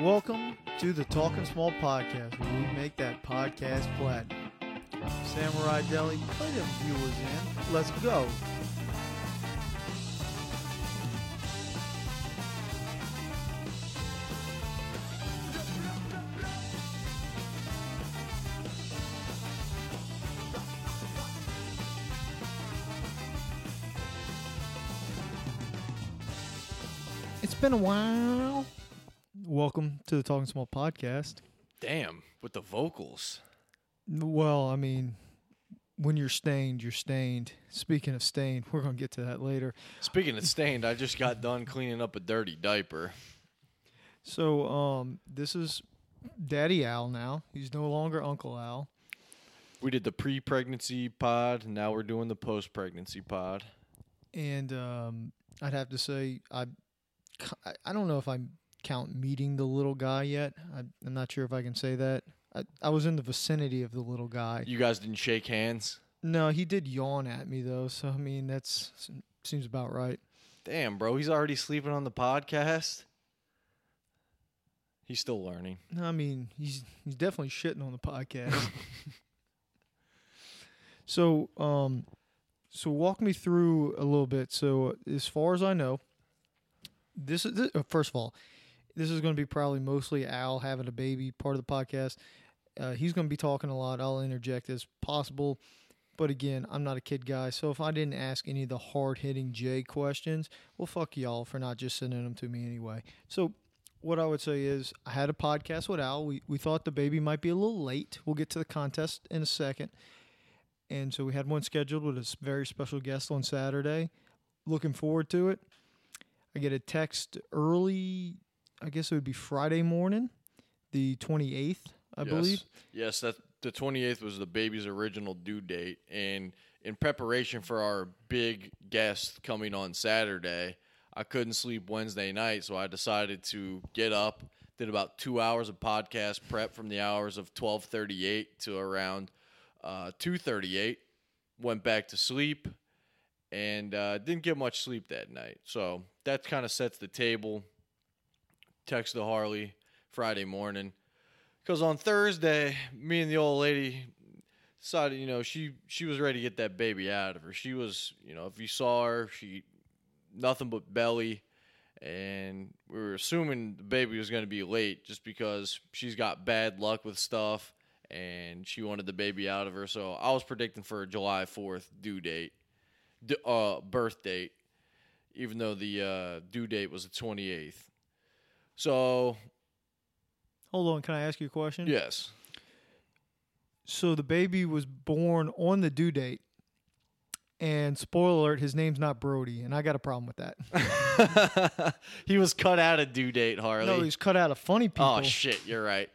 Welcome to the Talkin' Small Podcast, where we make that podcast platinum. Samurai Deli, play them viewers in. Let's go. It's been a while. Welcome to the Talking Small Podcast. Damn, with the vocals. Well, I mean, when you're stained, you're stained. Speaking of stained, we're going to get to that later. Speaking of stained, I just got done cleaning up a dirty diaper. So, this is Daddy Al now. He's no longer Uncle Al. We did the pre-pregnancy pod, and now we're doing the post-pregnancy pod. And I'd have to say, I don't know if I count meeting the little guy yet. I'm not sure if I can say that. I was in the vicinity of the little guy. You guys didn't shake hands? No, he did yawn at me, though. So, I mean, that seems about right. Damn, bro. He's already sleeping on the podcast? He's still learning. I mean, he's definitely shitting on the podcast. So walk me through a little bit. So, as far as I know, This first of all, this is going to be probably mostly Al having a baby part of the podcast. He's going to be talking a lot. I'll interject as possible. But again, I'm not a kid guy. So if I didn't ask any of the hard-hitting J questions, well, fuck y'all for not just sending them to me anyway. So what I would say is I had a podcast with Al. We thought the baby might be a little late. We'll get to the contest in a second. And so we had one scheduled with a very special guest on Saturday. Looking forward to it. I get a text early, I guess it would be Friday morning, the 28th, I believe. Yes, that the 28th was the baby's original due date. And in preparation for our big guest coming on Saturday, I couldn't sleep Wednesday night, so I decided to get up, did about 2 hours of podcast prep from the hours of 12:38 to around 2:38, went back to sleep. And didn't get much sleep that night. So that kind of sets the table. Text to Harley Friday morning. Because on Thursday, me and the old lady decided, you know, she was ready to get that baby out of her. She was, you know, if you saw her, she nothing but belly. And we were assuming the baby was going to be late just because she's got bad luck with stuff. And she wanted the baby out of her. So I was predicting for a July 4th due date. Birth date, even though the due date was the 28th. So, hold on, can I ask you a question? Yes. So the baby was born on the due date, and spoiler alert, his name's not Brody, and I got a problem with that. He was cut out of due date, Harley. No, he was cut out of funny people. Oh shit, you're right.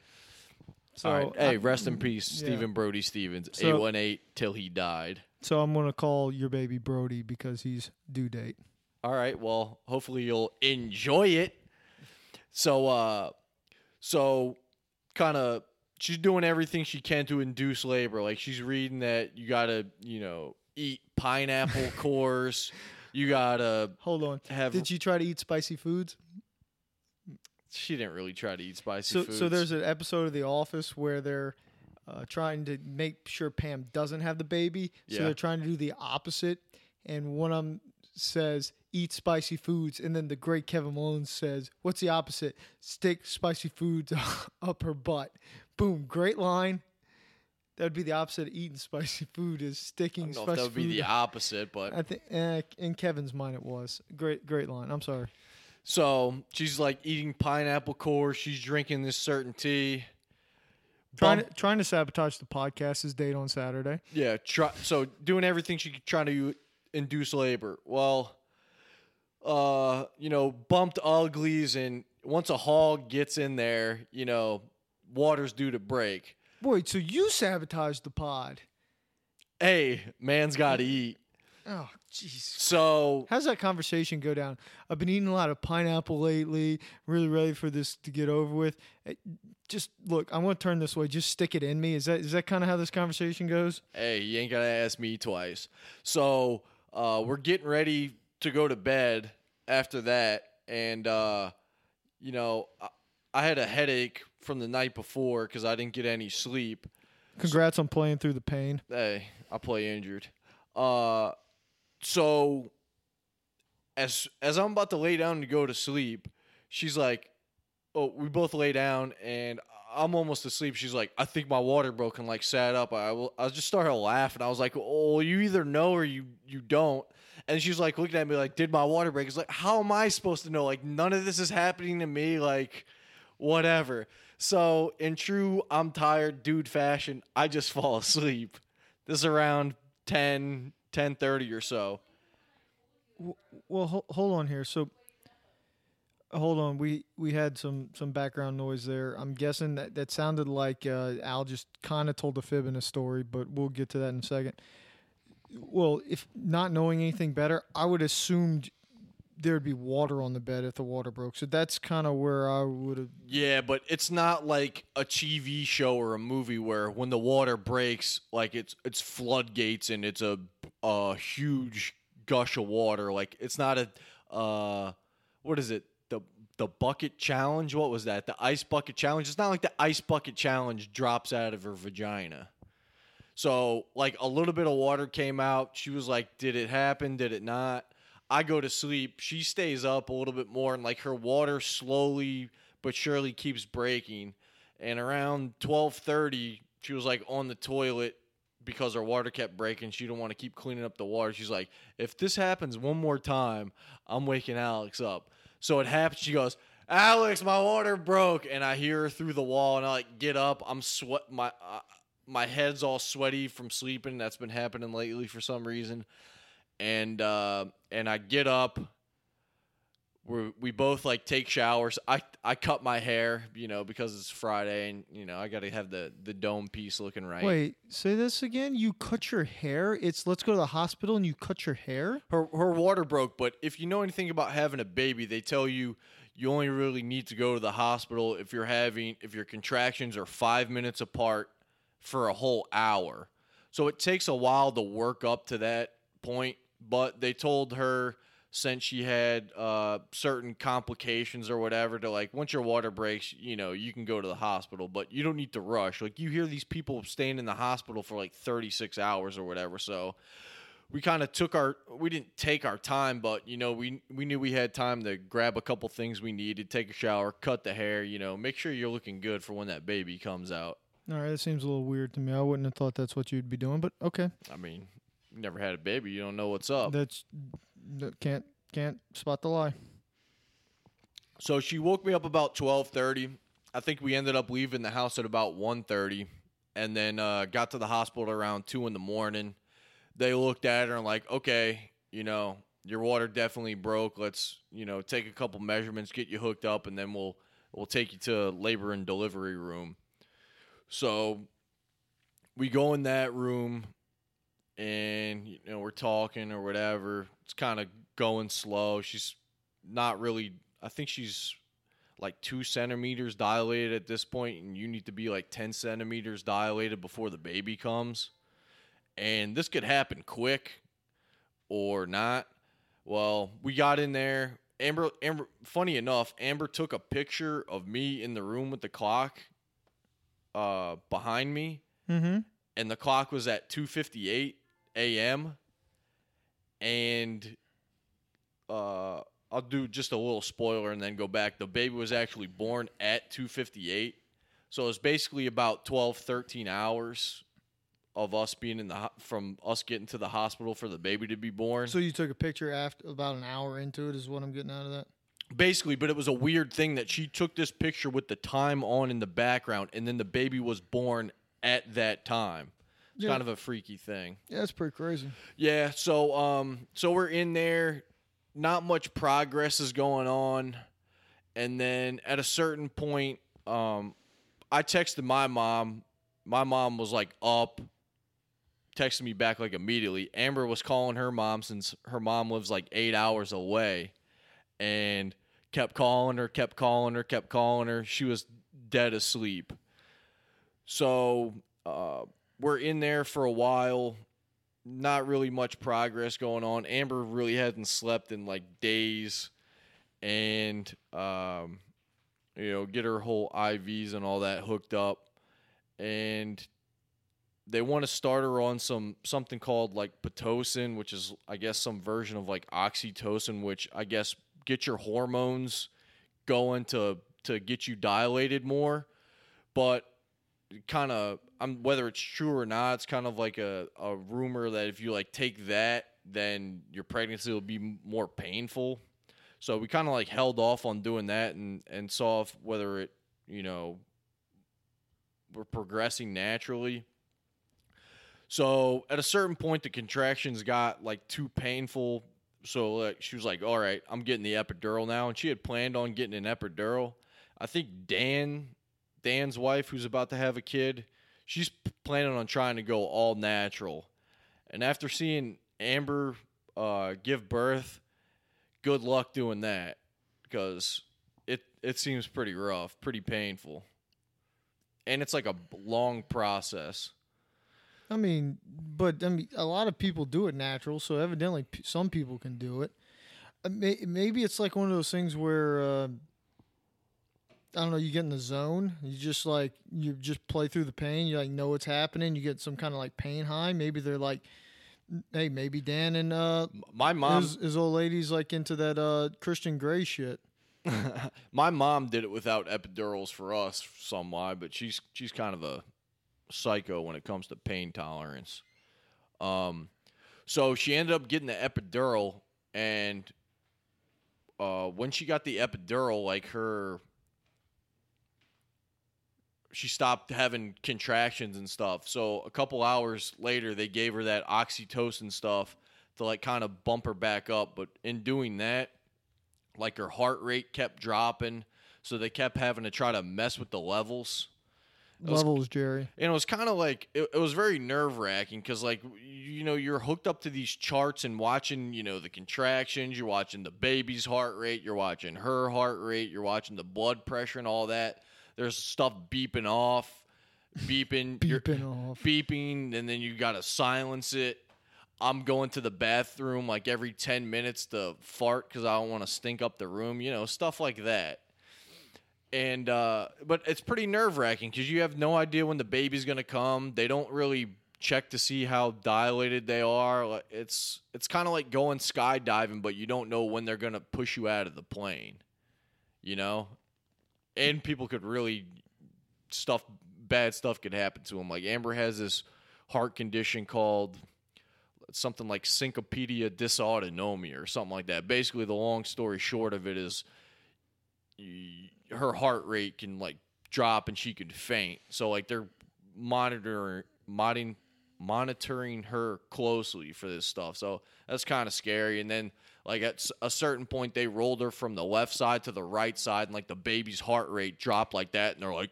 So, all right. Hey, rest in peace, yeah. Stephen Brody Stevens, 818 till he died. So I'm going to call your baby Brody because he's due date. All right. Well, hopefully you'll enjoy it. So, kind of, she's doing everything she can to induce labor. Like, she's reading that you got to, you know, eat pineapple cores. You got to... Hold on. Did she try to eat spicy foods? She didn't really try to eat spicy foods. So there's an episode of The Office where they're... trying to make sure Pam doesn't have the baby. So they're trying to do the opposite. And one of them says, eat spicy foods. And then the great Kevin Malone says, what's the opposite? Stick spicy foods up her butt. Boom. Great line. That would be the opposite of eating spicy food is sticking spicy food. I don't know if that would be the opposite, but. I think in Kevin's mind it was. Great line. I'm sorry. So she's like eating pineapple core. She's drinking this certain tea. Trying to sabotage the podcast's date on Saturday. Yeah, so doing everything she could try to induce labor. Well, you know, bumped uglies, and once a hog gets in there, you know, water's due to break. Boy, so you sabotaged the pod. Hey, man's got to eat. Oh, jeez. So how's that conversation go down? I've been eating a lot of pineapple lately. Really ready for this to get over with. Just look, I want to turn this way. Just stick it in me. Is that kind of how this conversation goes? Hey, you ain't gotta ask me twice. So we're getting ready to go to bed after that, and you know, I had a headache from the night before because I didn't get any sleep. Congrats on playing through the pain. Hey, I play injured. So as I'm about to lay down to go to sleep, she's like, oh, we both lay down, and I'm almost asleep. She's like, I think my water broke, and like sat up. I just started laughing. I was like, oh, you either know or you don't. And she's like looking at me like, did my water break? It's like, how am I supposed to know? Like, none of this is happening to me. Like, whatever. So in true I'm tired dude fashion, I just fall asleep. This is around 10:30 or so. Well, hold on here. So hold on. We had some background noise there. I'm guessing that sounded like Al just kind of told a fib in a story, but we'll get to that in a second. Well, if not knowing anything better, I would assume there'd be water on the bed if the water broke. So that's kind of where I would have... Yeah, but it's not like a TV show or a movie where when the water breaks, like it's floodgates and it's a huge gush of water. Like, it's not a... what is it? The bucket challenge? What was that? The ice bucket challenge? It's not like the ice bucket challenge drops out of her vagina. So, like, a little bit of water came out. She was like, did it happen? Did it not? I go to sleep. She stays up a little bit more, and like her water slowly but surely keeps breaking. And around 12:30, she was like on the toilet because her water kept breaking. She didn't want to keep cleaning up the water. She's like, if this happens one more time, I'm waking Alex up. So it happens. She goes, Alex, my water broke. And I hear her through the wall, and I like get up. I'm sweat. My head's all sweaty from sleeping. That's been happening lately for some reason. And I get up. We both like take showers. I cut my hair, you know, because it's Friday, and you know I got to have the dome piece looking right. Wait, say this again. You cut your hair? It's let's go to the hospital and you cut your hair? Her water broke, but if you know anything about having a baby, they tell you you only really need to go to the hospital if your contractions are 5 minutes apart for a whole hour. So it takes a while to work up to that point, but they told her since she had certain complications or whatever to like once your water breaks, you know, you can go to the hospital, but you don't need to rush. Like you hear these people staying in the hospital for like 36 hours or whatever. So we kind of we didn't take our time, but you know, we knew we had time to grab a couple things we needed, take a shower, cut the hair, you know, make sure you're looking good for when that baby comes out. All right, that seems a little weird to me. I wouldn't have thought that's what you'd be doing, but okay. I mean, you never had a baby, you don't know what's up. Can't spot the lie. So she woke me up about 12:30. I think we ended up leaving the house at about 1:30, and then got to the hospital around 2 in the morning. They looked at her and like, okay, you know, your water definitely broke. Let's, you know, take a couple measurements, get you hooked up, and then we'll take you to labor and delivery room. So we go in that room, and you know we're talking or whatever. It's kind of going slow. She's not really. I think she's like 2 centimeters dilated at this point, and you need to be like 10 centimeters dilated before the baby comes. And this could happen quick or not. Well, we got in there. Amber. Funny enough, Amber took a picture of me in the room with the clock behind me, mm-hmm. and the clock was at 2:58 a.m. And I'll do just a little spoiler and then go back. The baby was actually born at 2:58, so it's basically about 12-13 hours of us being from us getting to the hospital for the baby to be born. So you took a picture after about an hour into it, is what I'm getting out of that. Basically, but it was a weird thing that she took this picture with the time on in the background, and then the baby was born at that time. It's kind of a freaky thing. Yeah, it's pretty crazy. Yeah, so we're in there. Not much progress is going on. And then at a certain point, I texted my mom. My mom was, like, up, texted me back, like, immediately. Amber was calling her mom since her mom lives, like, 8 hours away. And kept calling her. She was dead asleep. So we're in there for a while. Not really much progress going on. Amber really hadn't slept in, like, days. And you know, get her whole IVs and all that hooked up. And they want to start her on something called like Pitocin, which is, I guess, some version of like oxytocin, which I guess get your hormones going to get you dilated more. But kind of, whether it's true or not, it's kind of like a rumor that if you like take that, then your pregnancy will be more painful. So we kind of like held off on doing that and saw if whether it, you know, we're progressing naturally. So at a certain point, the contractions got like too painful. So like, she was like, all right, I'm getting the epidural now. And she had planned on getting an epidural. I think Dan's wife, who's about to have a kid, she's planning on trying to go all natural. And after seeing Amber give birth, good luck doing that, because it seems pretty rough, pretty painful. And it's like a long process. I mean, a lot of people do it natural, so evidently some people can do it. Maybe it's like one of those things where, I don't know, you get in the zone. You just play through the pain. You like know what's happening. You get some kind of like pain high. Maybe they're like, hey, maybe Dan and my mom, his old lady's like into that Christian Grey shit. My mom did it without epidurals for us, somewhat, but she's kind of a psycho when it comes to pain tolerance. So she ended up getting the epidural, and when she got the epidural, like she stopped having contractions and stuff. So a couple hours later, they gave her that oxytocin stuff to like kind of bump her back up. But in doing that, like her heart rate kept dropping. So they kept having to try to mess with the levels. Jerry. And it was kind of like, it was very nerve wracking. Cause like, you know, you're hooked up to these charts and watching, you know, the contractions, you're watching the baby's heart rate, you're watching her heart rate, you're watching the blood pressure and all that. There's stuff beeping off, beeping, and then you got to silence it. I'm going to the bathroom like every 10 minutes to fart because I don't want to stink up the room, you know, stuff like that. And but it's pretty nerve-wracking because you have no idea when the baby's going to come. They don't really check to see how dilated they are. It's kind of like going skydiving, but you don't know when they're going to push you out of the plane, you know? And people could really bad stuff could happen to them. Like Amber has this heart condition called something like syncopedia dysautonomia or something like that. Basically, the long story short of it is her heart rate can like drop and she could faint. So like they're monitoring her closely for this stuff. So that's kind of scary. And then like at a certain point, they rolled her from the left side to the right side, and like the baby's heart rate dropped like that. And they're like,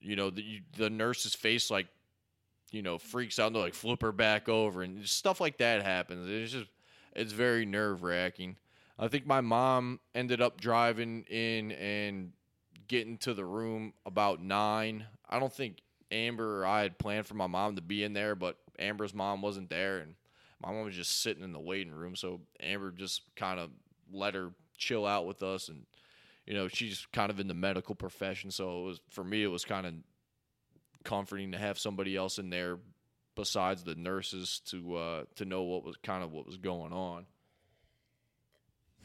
you know, the nurse's face like, you know, freaks out. And they're like, flip her back over, and stuff like that happens. It's very nerve wracking. I think my mom ended up driving in and getting to the room about 9. I don't think Amber or I had planned for my mom to be in there, but Amber's mom wasn't there, and my mom was just sitting in the waiting room, so Amber just kind of let her chill out with us, and, you know, she's kind of in the medical profession, so it was kind of comforting to have somebody else in there besides the nurses to know what was going on.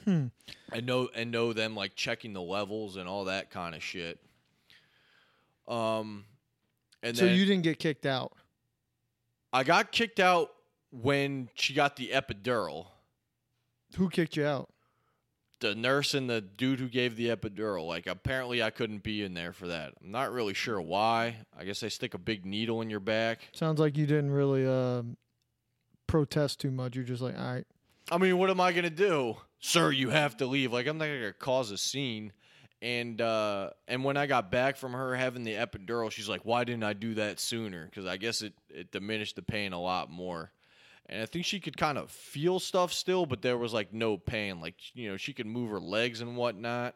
And know them like checking the levels and all that kind of shit. And so then, you didn't get kicked out? I got kicked out when she got the epidural. Who kicked you out? The nurse and the dude who gave the epidural. Like, apparently I couldn't be in there for that. I'm not really sure why. I guess they stick a big needle in your back. Sounds like you didn't really protest too much. You're just like, all right. I mean, what am I going to do? Sir, you have to leave. Like, I'm not going to cause a scene. And when I got back from her having the epidural, she's like, why didn't I do that sooner? Because I guess it diminished the pain a lot more. And I think she could kind of feel stuff still, but there was like no pain. Like, you know, she could move her legs and whatnot.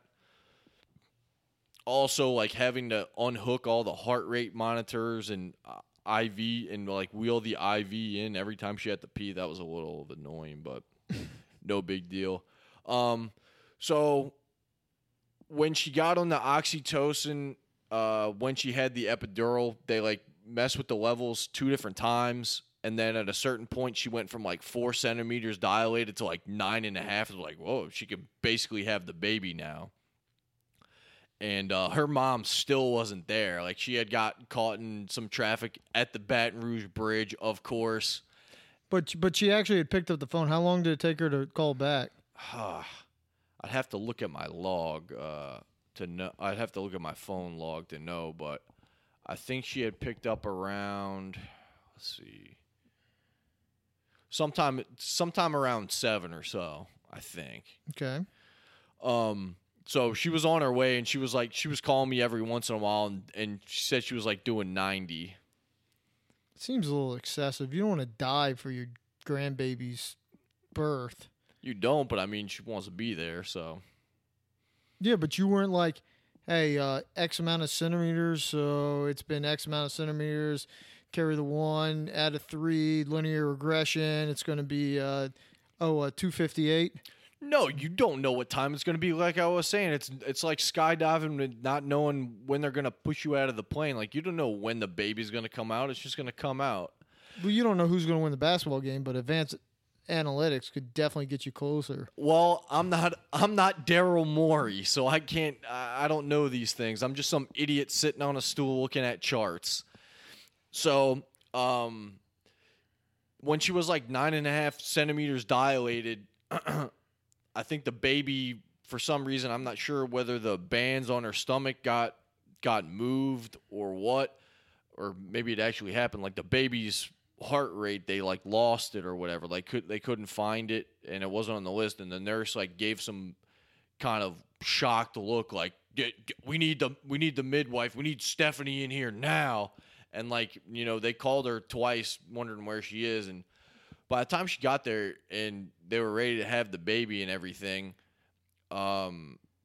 Also, like having to unhook all the heart rate monitors and IV and like wheel the IV in every time she had to pee, that was a little annoying, but no big deal. So when she got on the oxytocin, when she had the epidural, they like messed with the levels 2 different times. And then at a certain point, she went from like 4 centimeters dilated to like 9.5. It was like, whoa, she could basically have the baby now. And her mom still wasn't there. Like, she had got caught in some traffic at the Baton Rouge Bridge, of course. But she actually had picked up the phone. How long did it take her to call back? I'd have to look at my log to know. I'd have to look at my phone log to know. But I think she had picked up around, let's see, sometime around 7 or so, I think. Okay. So she was on her way, and she was calling me every once in a while, and she said she was like doing 90. It seems a little excessive. You don't want to die for your grandbaby's birth. You don't, but I mean, she wants to be there, so. Yeah, but you weren't like, hey, X amount of centimeters, so it's been X amount of centimeters. Carry the 1, add a 3, linear regression. It's going to be 258. No, you don't know what time it's going to be. Like I was saying, it's like skydiving and not knowing when they're going to push you out of the plane. Like, you don't know when the baby's going to come out. It's just going to come out. Well, you don't know who's going to win the basketball game, but advanced analytics could definitely get you closer. Well, I'm not Daryl Morey, so I don't know these things. I'm just some idiot sitting on a stool looking at charts. So, when she was like 9.5 centimeters dilated, I think the baby, for some reason, I'm not sure whether the bands on her stomach got moved or what, or maybe it actually happened. Like, the baby's heart rate, they like lost it or whatever. Like, they couldn't find it, and it wasn't on the list. And the nurse like gave some kind of shocked look, like, we need the midwife. We need Stephanie in here now. And, like, you know, they called her twice wondering where she is. And by the time she got there and they were ready to have the baby and everything, her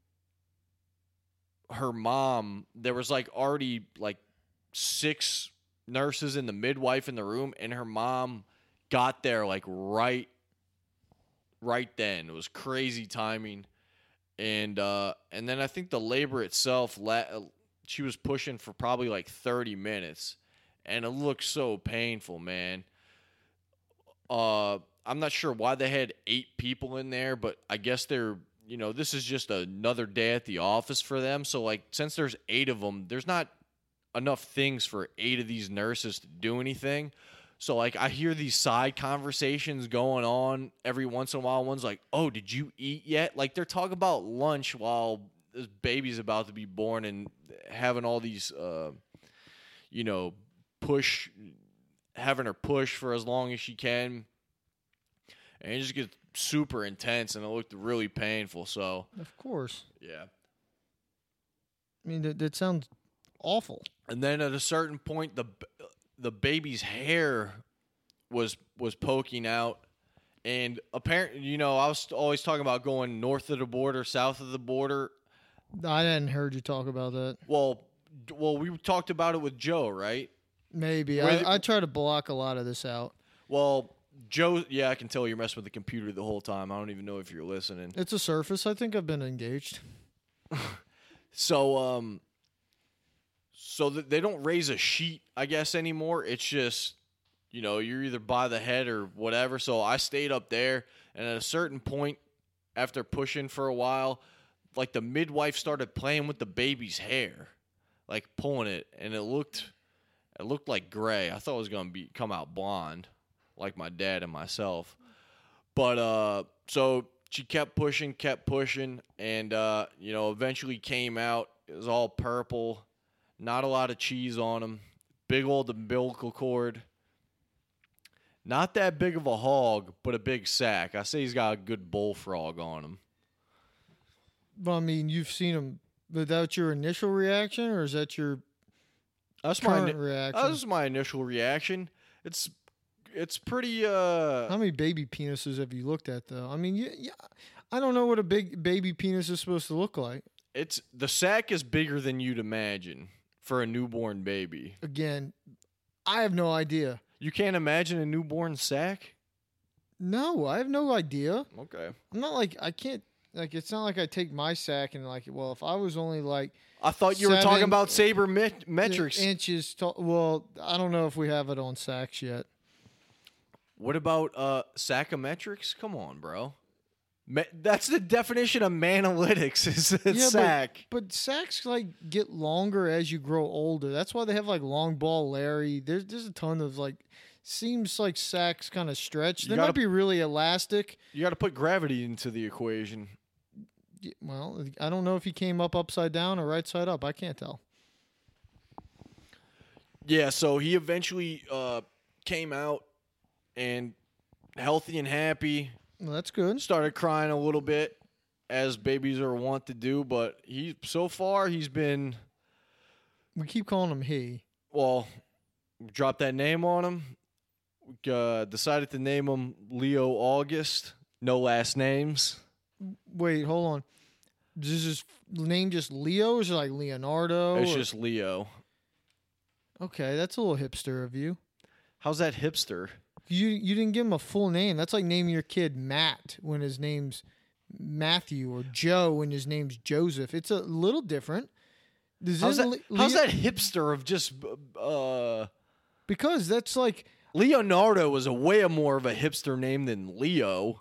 mom, there was, like, already, like, 6 nurses and the midwife in the room. And her mom got there, like, right then. It was crazy timing. And then I think the labor itself she was pushing for probably like 30 minutes, and it looked so painful, man. I'm not sure why they had 8 people in there, but I guess this is just another day at the office for them. So, like, since there's 8 of them, there's not enough things for 8 of these nurses to do anything. So, like, I hear these side conversations going on every once in a while. One's like, oh, did you eat yet? Like, they're talking about lunch while this baby's about to be born, and having all these, having her push for as long as she can, and it just gets super intense, and it looked really painful. So, of course, yeah. I mean, that sounds awful. And then at a certain point, the baby's hair was poking out. And apparently, you know, I was always talking about going north of the border, south of the border. I hadn't heard you talk about that. Well, we talked about it with Joe, right? Maybe. I try to block a lot of this out. Well, Joe, yeah, I can tell you're messing with the computer the whole time. I don't even know if you're listening. It's a Surface. I think I've been engaged. So they don't raise a sheet, I guess, anymore. It's just, you know, you're either by the head or whatever. So I stayed up there, and at a certain point, after pushing for a while, like, the midwife started playing with the baby's hair, like pulling it, and it looked like gray. I thought it was gonna come out blonde, like my dad and myself. But so she kept pushing, and you know, eventually came out. It was all purple, not a lot of cheese on them, big old umbilical cord. Not that big of a hog, but a big sack. I say he's got a good bullfrog on him. Well, I mean, you've seen them. Is that your initial reaction, or is that your reaction? That was my initial reaction. It's pretty. How many baby penises have you looked at, though? I mean, yeah, I don't know what a big baby penis is supposed to look like. It's the sack is bigger than you'd imagine for a newborn baby. Again, I have no idea. You can't imagine a newborn sack? No, I have no idea. Okay, I'm not like I can't. Like, it's not like I take my sack and like, well, if I was only like, I thought you were talking about sabermetrics. Inches tall. Well, I don't know if we have it on sacks yet. What about sackometrics? Come on, bro. That's the definition of manalytics, is a sack. But sacks like get longer as you grow older. That's why they have like long ball Larry. There's a ton of like. Seems like sacks kind of stretch. They might be really elastic. You got to put gravity into the equation. Well, I don't know if he came up upside down or right side up. I can't tell. Yeah, so he eventually came out and healthy and happy. Well, that's good. Started crying a little bit, as babies are wont to do. But so far he's been. We keep calling him he. Well, dropped that name on him. Decided to name him Leo August. No last names. Wait, hold on. Is his name just Leo? Or is it like Leonardo? It's just Leo. Okay, that's a little hipster of you. How's that hipster? You didn't give him a full name. That's like naming your kid Matt when his name's Matthew, or Joe when his name's Joseph. It's a little different. How's that hipster of just... Because that's like... Leonardo was way more of a hipster name than Leo.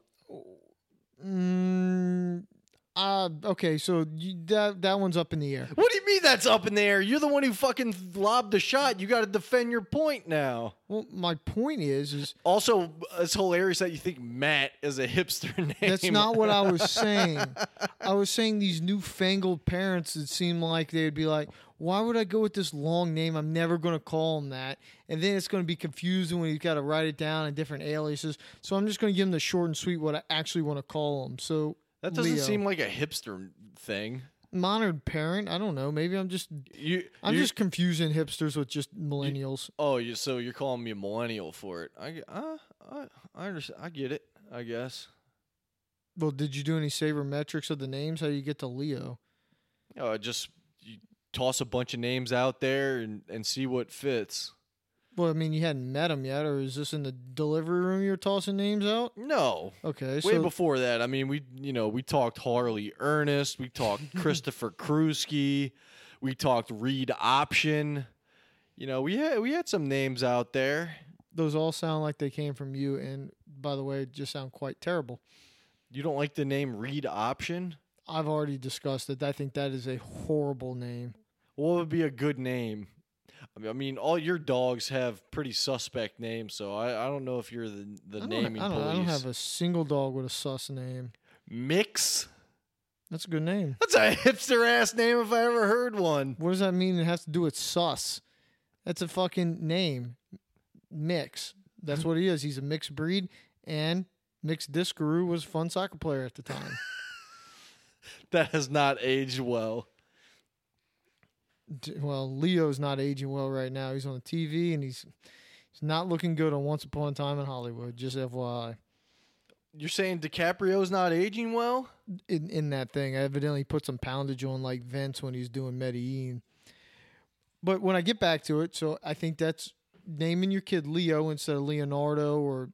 Okay, so that one's up in the air. What do you mean that's up in the air? You're the one who fucking lobbed the shot. You got to defend your point now. Well, my point is also, it's hilarious that you think Matt is a hipster name. That's not what I was saying. I was saying these newfangled parents that seem like they'd be like, why would I go with this long name? I'm never going to call him that. And then it's going to be confusing when you've got to write it down in different aliases. So I'm just going to give him the short and sweet what I actually want to call him. So that doesn't seem like a hipster thing. Modern parent? I don't know. Maybe I'm just confusing hipsters with just millennials. So you're calling me a millennial for it. I understand. I get it, I guess. Well, did you do any sabermetrics of the names? How do you get to Leo? You toss a bunch of names out there and see what fits. Well, I mean, you hadn't met him yet, or is this in the delivery room you're tossing names out? No. Okay. Way before that, I mean, we talked Harley Ernest, we talked Christopher Krusky, we talked Reed Option. We had some names out there. Those all sound like they came from you, and by the way, just sound quite terrible. You don't like the name Reed Option? I've already discussed it. I think that is a horrible name. Well, it would be a good name. I mean, all your dogs have pretty suspect names, so I don't know if you're the naming police. I don't have a single dog with a sus name. Mix? That's a good name. That's a hipster-ass name if I ever heard one. What does that mean? It has to do with sus. That's a fucking name. Mix. That's what he is. He's a mixed breed, and Mix Discaroo was a fun soccer player at the time. That has not aged well. Well, Leo's not aging well right now. He's on the TV, and he's not looking good on Once Upon a Time in Hollywood, just FYI. You're saying DiCaprio's not aging well? In that thing. I evidently put some poundage on, like, Vince when he's doing Medellin. But when I get back to it, so I think that's naming your kid Leo instead of Leonardo or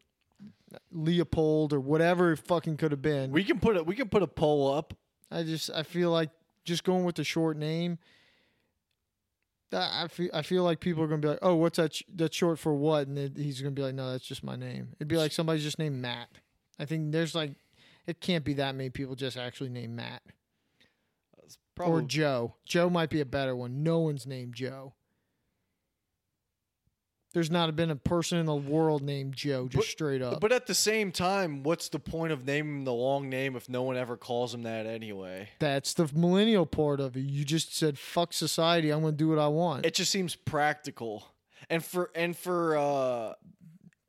Leopold or whatever it fucking could have been. We can put a poll up. I feel like just going with the short name... I feel like people are going to be like, oh, what's that? That's short for what? And he's going to be like, no, that's just my name. It'd be like somebody's just named Matt. I think there's like, it can't be that many people just actually named Matt. Or Joe. Joe might be a better one. No one's named Joe. There's not been a person in the world named Joe, straight up. But at the same time, what's the point of naming the long name if no one ever calls him that anyway? That's the millennial part of it. You just said, fuck society, I'm going to do what I want. It just seems practical. And for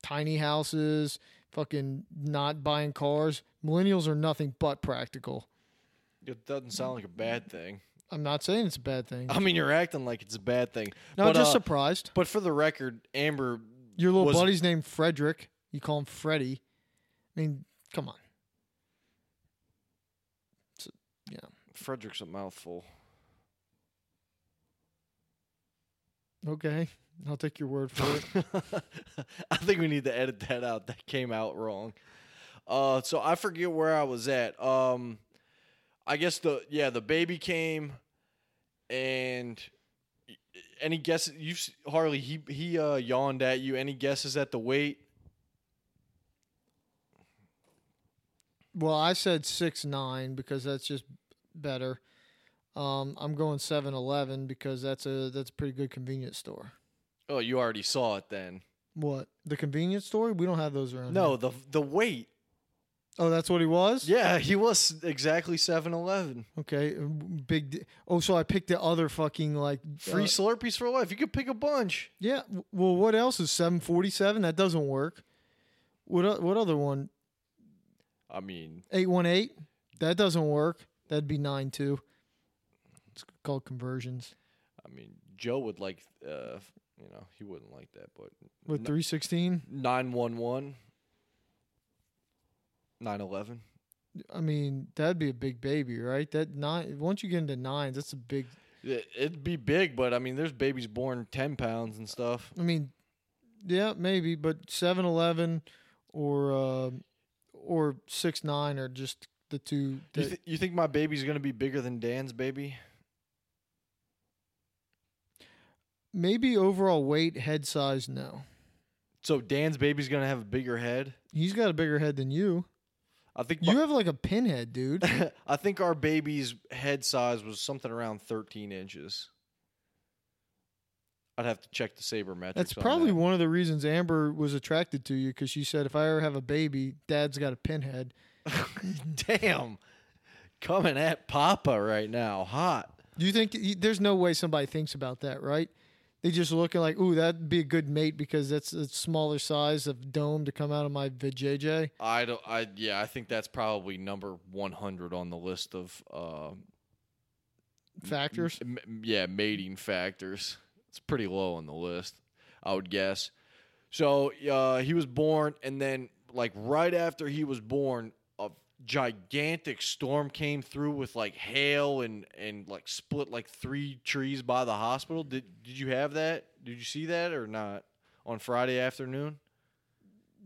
tiny houses, fucking not buying cars, millennials are nothing but practical. It doesn't sound like a bad thing. I'm not saying it's a bad thing. I mean, you're acting like it's a bad thing. No, I'm just surprised. But for the record, Amber... Your little buddy's named Frederick. You call him Freddy. I mean, come on. Yeah. Frederick's a mouthful. Okay. I'll take your word for it. I think we need to edit that out. That came out wrong. So I forget where I was at. I guess the baby came, and any guesses? Harley, he yawned at you. Any guesses at the weight? Well, I said 6'9" because that's just better. I'm going 7-Eleven because that's a pretty good convenience store. Oh, you already saw it then. What? The convenience store? We don't have those around. No, here. the weight. Oh, that's what he was? Yeah, he was exactly 7'11". Okay, big. So I picked the other fucking like free Slurpees for life. You could pick a bunch. Yeah. Well, what else is 747? That doesn't work. What other one? I mean, 818. That doesn't work. That'd be 92. It's called conversions. I mean, Joe would like, he wouldn't like that, but what 316, 911, 911. I mean, that'd be a big baby, right? That nine. Once you get into nines, that's a big. It'd be big, but I mean, there's babies born 10 pounds and stuff. I mean, yeah, maybe, but 7'11" or 6'9" are just the two. You think my baby's gonna be bigger than Dan's baby? Maybe overall weight, head size, no. So Dan's baby's going to have a bigger head? He's got a bigger head than you. I think you have like a pinhead, dude. I think our baby's head size was something around 13 inches. I'd have to check the sabermetrics. That's probably one of the reasons Amber was attracted to you, because she said, if I ever have a baby, Dad's got a pinhead. Damn. Coming at Papa right now. Hot. Do you think there's no way somebody thinks about that, right? They just look at like, ooh, that'd be a good mate because that's a smaller size of dome to come out of my vajayjay. I think that's probably number 100 on the list of factors. Mating factors. It's pretty low on the list, I would guess. So he was born, and then like right after he was born, gigantic storm came through with like hail and like split like 3 trees by the hospital. Did you have that? Did you see that or not on Friday afternoon?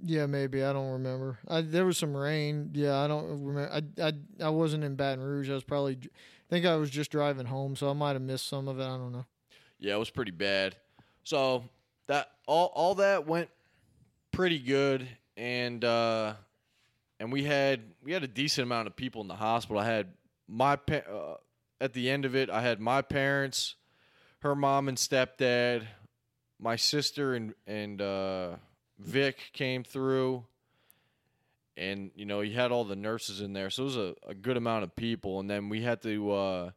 Yeah, maybe. I don't remember. There was some rain. Yeah, I don't remember. I wasn't in Baton Rouge. I was probably, I think I was just driving home, so I might have missed some of it. I don't know. Yeah, it was pretty bad. So that all that went pretty good, and we had a decent amount of people in the hospital. I had at the end of it, I had my parents, her mom and stepdad, my sister and Vic came through, and you know, you had all the nurses in there, so it was a good amount of people. And then we had to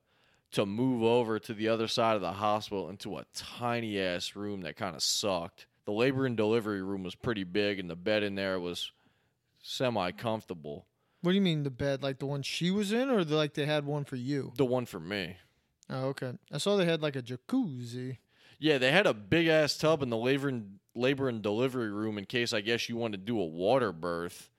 move over to the other side of the hospital into a tiny ass room that kind of sucked. The labor and delivery room was pretty big, and the bed in there was semi-comfortable. What do you mean the bed? Like the one she was in, or like they had one for you? The one for me. Oh, okay. I saw they had like a jacuzzi. Yeah, they had a big-ass tub in the labor and delivery room in case, I guess, you wanted to do a water birth.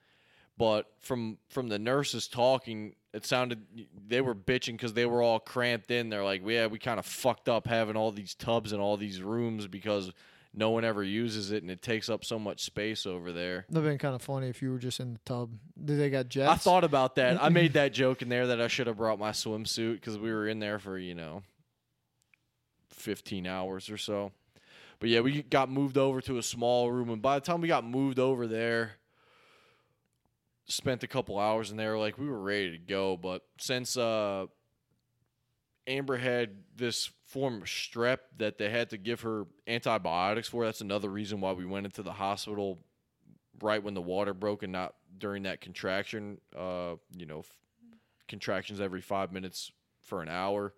But from the nurses talking, it sounded they were bitching because they were all cramped in. They're like, yeah, we kind of fucked up having all these tubs and all these rooms because no one ever uses it, and it takes up so much space over there. That'd been kind of funny if you were just in the tub. Did they got jets? I thought about that. I made that joke in there that I should have brought my swimsuit because we were in there for, 15 hours or so. But, yeah, we got moved over to a small room, and by the time we got moved over there, spent a couple hours in there, like, we were ready to go. But since Amber had this form of strep that they had to give her antibiotics for. That's another reason why we went into the hospital right when the water broke and not during that contraction, contractions every 5 minutes for an hour,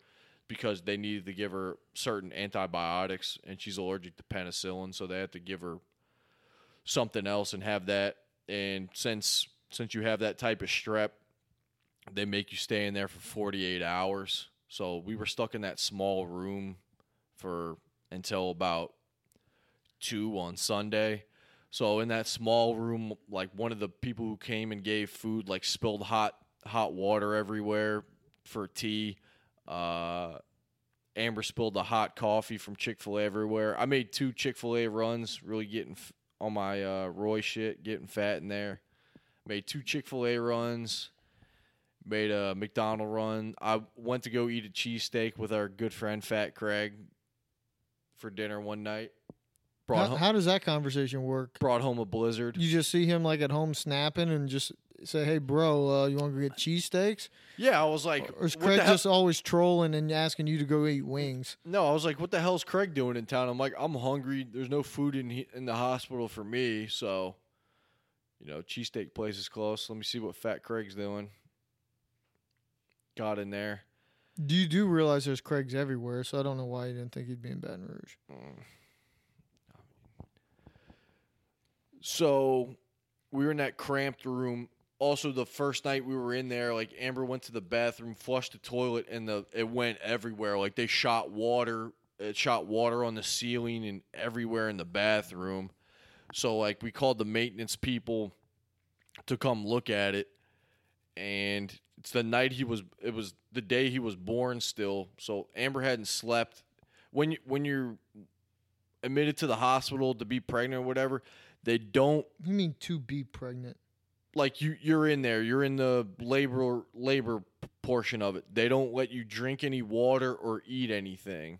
because they needed to give her certain antibiotics, and she's allergic to penicillin, so they had to give her something else and have that. And since you have that type of strep, they make you stay in there for 48 hours. So we were stuck in that small room until about 2 on Sunday. So in that small room, like, one of the people who came and gave food, like, spilled hot water everywhere for tea. Amber spilled the hot coffee from Chick-fil-A everywhere. I made 2 Chick-fil-A runs, really getting on my Roy shit, getting fat in there. Made 2 Chick-fil-A runs. made a McDonald's run. I went to go eat a cheesesteak with our good friend Fat Craig for dinner one night. How does that conversation work? Brought home a blizzard. You just see him like at home snapping and just say, hey, bro, you want to go get cheesesteaks? Yeah, I was like... Or is Craig just always trolling and asking you to go eat wings? No, I was like, what the hell's Craig doing in town? I'm like, I'm hungry. There's no food in the hospital for me. So, you know, cheesesteak place is close. Let me see what Fat Craig's doing. Got in there. You do realize there's Craig's everywhere, so I don't know why you didn't think he'd be in Baton Rouge. So we were in that cramped room. Also, the first night we were in there, like Amber went to the bathroom, flushed the toilet, and it went everywhere. Like they shot water. It shot water on the ceiling and everywhere in the bathroom. So like we called the maintenance people to come look at it. And it's the night it was the day he was born still. So Amber hadn't slept. When you're admitted to the hospital to be pregnant or whatever, they don't... You mean to be pregnant? Like, you're in there. You're in the labor portion of it. They don't let you drink any water or eat anything.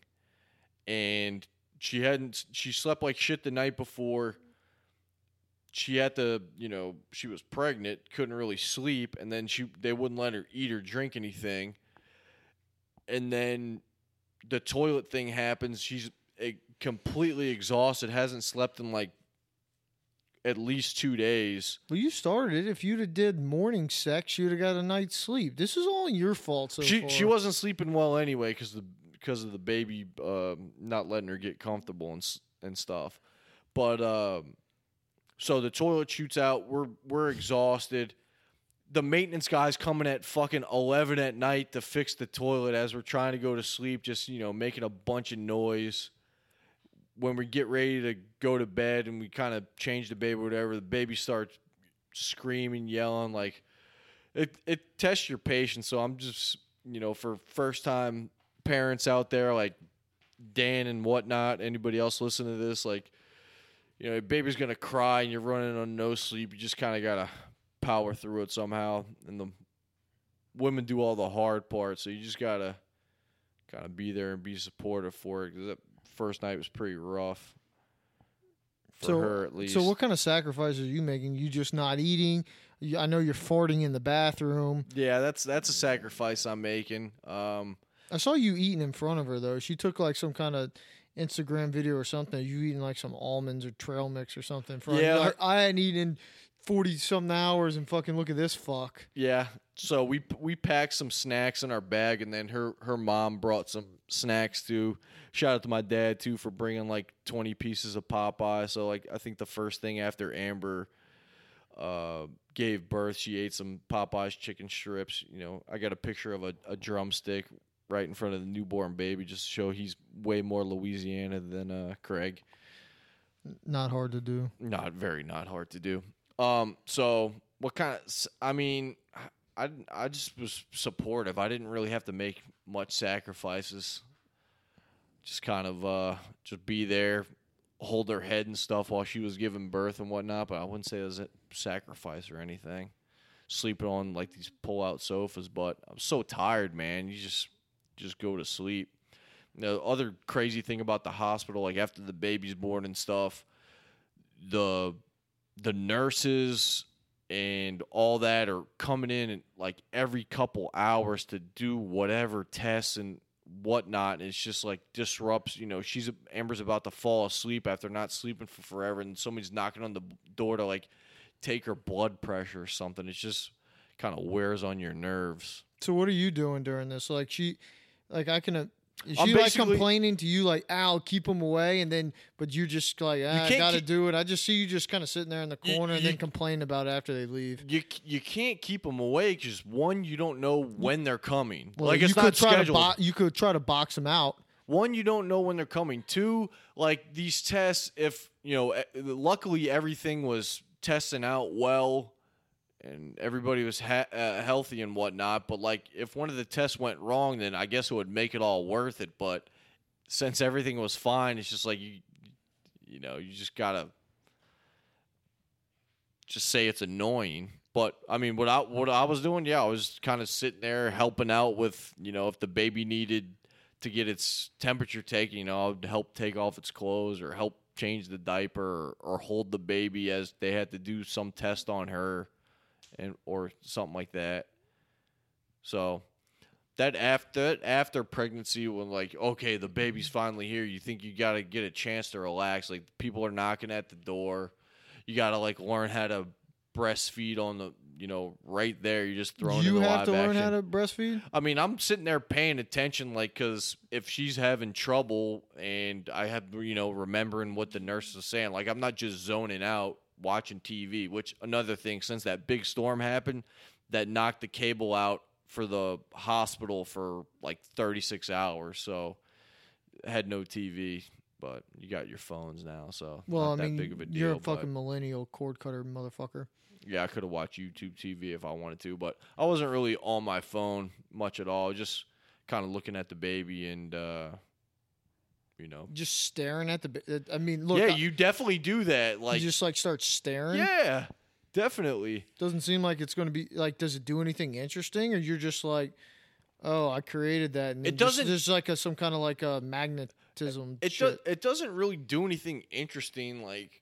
And she slept like shit the night before. She had to, you know, she was pregnant, couldn't really sleep, and then they wouldn't let her eat or drink anything. And then the toilet thing happens. She's completely exhausted, hasn't slept in, like, at least 2 days. Well, you started. If you'd have did morning sex, you'd have got a night's sleep. This is all your fault so far. She wasn't sleeping well anyway because of the baby not letting her get comfortable and stuff. But so the toilet shoots out. We're exhausted. The maintenance guy's coming at fucking 11 at night to fix the toilet as we're trying to go to sleep, just, you know, making a bunch of noise. When we get ready to go to bed and we kind of change the baby or whatever, the baby starts screaming, yelling. Like, it tests your patience. So I'm just, you know, for first-time parents out there, like Dan and whatnot, anybody else listening to this, like, you know, a baby's going to cry and you're running on no sleep. You just kind of got to power through it somehow. And the women do all the hard parts, so you just got to kind of be there and be supportive for it, because that first night was pretty rough for her, at least. So what kind of sacrifices are you making? You just not eating? I know you're farting in the bathroom. Yeah, that's a sacrifice I'm making. I saw you eating in front of her, though. She took, like, some kind of Instagram video or something. You eating, like, some almonds or trail mix or something. Yeah. I hadn't eaten 40-something hours, and fucking look at this fuck. Yeah. So we packed some snacks in our bag, and then her mom brought some snacks too. Shout out to my dad too for bringing like 20 pieces of Popeye. So like I think the first thing after Amber gave birth, she ate some Popeye's chicken strips. You know, I got a picture of a drumstick right in front of the newborn baby just to show he's way more Louisiana than Craig. Not hard to do. Not hard to do. So what kind of, I mean, I just was supportive. I didn't really have to make much sacrifices. Just kind of, just be there, hold her head and stuff while she was giving birth and whatnot. But I wouldn't say it was a sacrifice or anything. Sleeping on like these pull out sofas, but I'm so tired, man. You just go to sleep. You know, the other crazy thing about the hospital, like after the baby's born and stuff, the nurses and all that are coming in and like every couple hours to do whatever tests and whatnot. And it's just like disrupts, you know, Amber's about to fall asleep after not sleeping for forever. And somebody's knocking on the door to like take her blood pressure or something. It just kind of wears on your nerves. So what are you doing during this? Like is she like complaining to you like, ow, keep him away, and then but you're just like, I gotta do it. I just see you just kind of sitting there in the corner and then complain about it after they leave. You can't keep them away because one, you don't know when they're coming. Well, like it's not scheduled. You could try to box them out. One, you don't know when they're coming. Two, like these tests, if you know, luckily everything was testing out well and everybody was healthy and whatnot, but like if one of the tests went wrong, then I guess it would make it all worth it. But since everything was fine, it's just like you know, you just gotta just say it's annoying. But I mean, what I was doing, yeah, I was kind of sitting there helping out with, you know, if the baby needed to get its temperature taken, you know, I would help take off its clothes or help change the diaper or hold the baby as they had to do some test on her and or something like that. So that after pregnancy, when like, okay, the baby's finally here, you think you got to get a chance to relax. Like, people are knocking at the door. You got to like learn how to breastfeed on the, you know, right there. You're just throwing in the live action. You have to learn how to breastfeed? I mean, I'm sitting there paying attention, like, because if she's having trouble and I have, you know, remembering what the nurse is saying, like, I'm not just zoning out watching TV, which another thing, since that big storm happened that knocked the cable out for the hospital for like 36 hours. So had no TV, but you got your phones now. So, well, not I that mean, big of a deal. You're a fucking millennial cord cutter motherfucker. Yeah, I could have watched YouTube TV if I wanted to, but I wasn't really on my phone much at all. Just kind of looking at the baby and, you know. Just staring at the baby. I mean, look. Yeah, you definitely do that. Like, you just, like, start staring? Yeah, definitely. Doesn't seem like it's going to be, like, does it do anything interesting? Or you're just like, oh, I created that. And it doesn't. There's, like, a, some kind of, like, a magnetism shit. It doesn't really do anything interesting, like.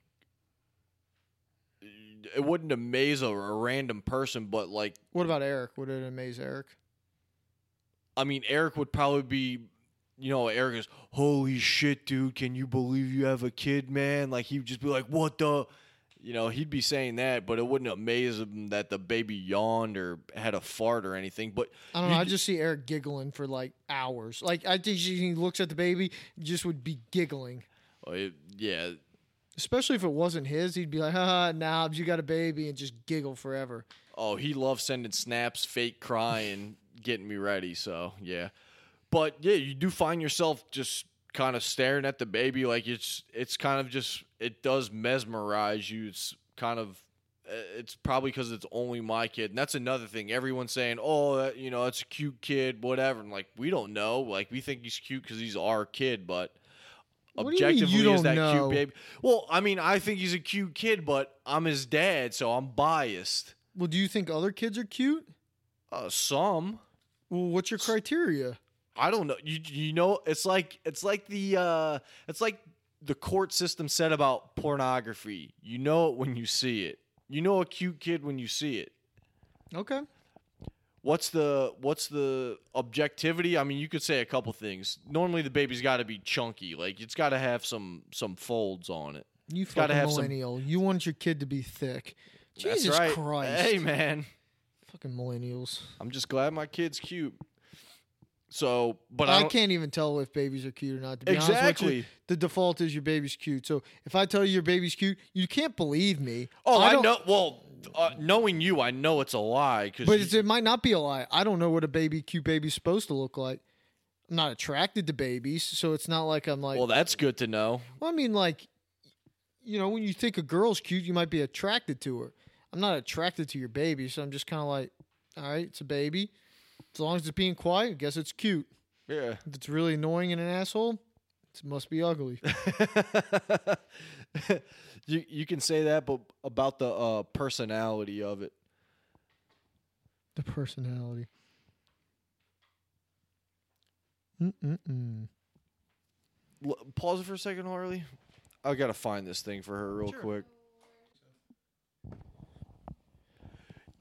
It wouldn't amaze a random person, but like... What about Eric? Would it amaze Eric? I mean, Eric would probably be... You know, Eric is, holy shit, dude, can you believe you have a kid, man? Like, he would just be like, what the... You know, he'd be saying that, but it wouldn't amaze him that the baby yawned or had a fart or anything. But I don't know. I just see Eric giggling for, like, hours. Like, I think he looks at the baby, just would be giggling. Yeah. Especially if it wasn't his, he'd be like, haha, nah, you got a baby, and just giggle forever. Oh, he loves sending snaps, fake crying, getting me ready, so, yeah. But, yeah, you do find yourself just kind of staring at the baby, like, it's kind of just, it does mesmerize you. It's kind of, it's probably because it's only my kid, and that's another thing. Everyone's saying, oh, that, you know, that's a cute kid, whatever, and, like, we don't know. Like, we think he's cute because he's our kid, but... Objectively, is that cute baby? Well, I mean, I think he's a cute kid, but I'm his dad, so I'm biased. Well, do you think other kids are cute? Some. Well, what's your criteria? I don't know. You know, it's like the court system said about pornography. You know it when you see it. You know a cute kid when you see it. Okay. What's the objectivity? I mean, you could say a couple things. Normally, the baby's got to be chunky. Like, it's got to have some folds on it. You fucking millennial. You want your kid to be thick. Jesus That's right. Christ. Hey, man. Fucking millennials. I'm just glad my kid's cute. So, but I can't even tell if babies are cute or not. To be honest with you, the default is your baby's cute. So if I tell you your baby's cute, you can't believe me. Oh, I know. Well, knowing you, I know it's a lie. But it might not be a lie. I don't know what a cute baby's supposed to look like. I'm not attracted to babies, so it's not like I'm like. Well, that's good to know. Well, I mean, like, you know, when you think a girl's cute, you might be attracted to her. I'm not attracted to your baby, so I'm just kind of like, all right, it's a baby. As long as it's being quiet, I guess it's cute. Yeah. If it's really annoying and an asshole, it must be ugly. You can say that, but about the personality of it. The personality. Pause it for a second, Harley. I got to find this thing for her real quick.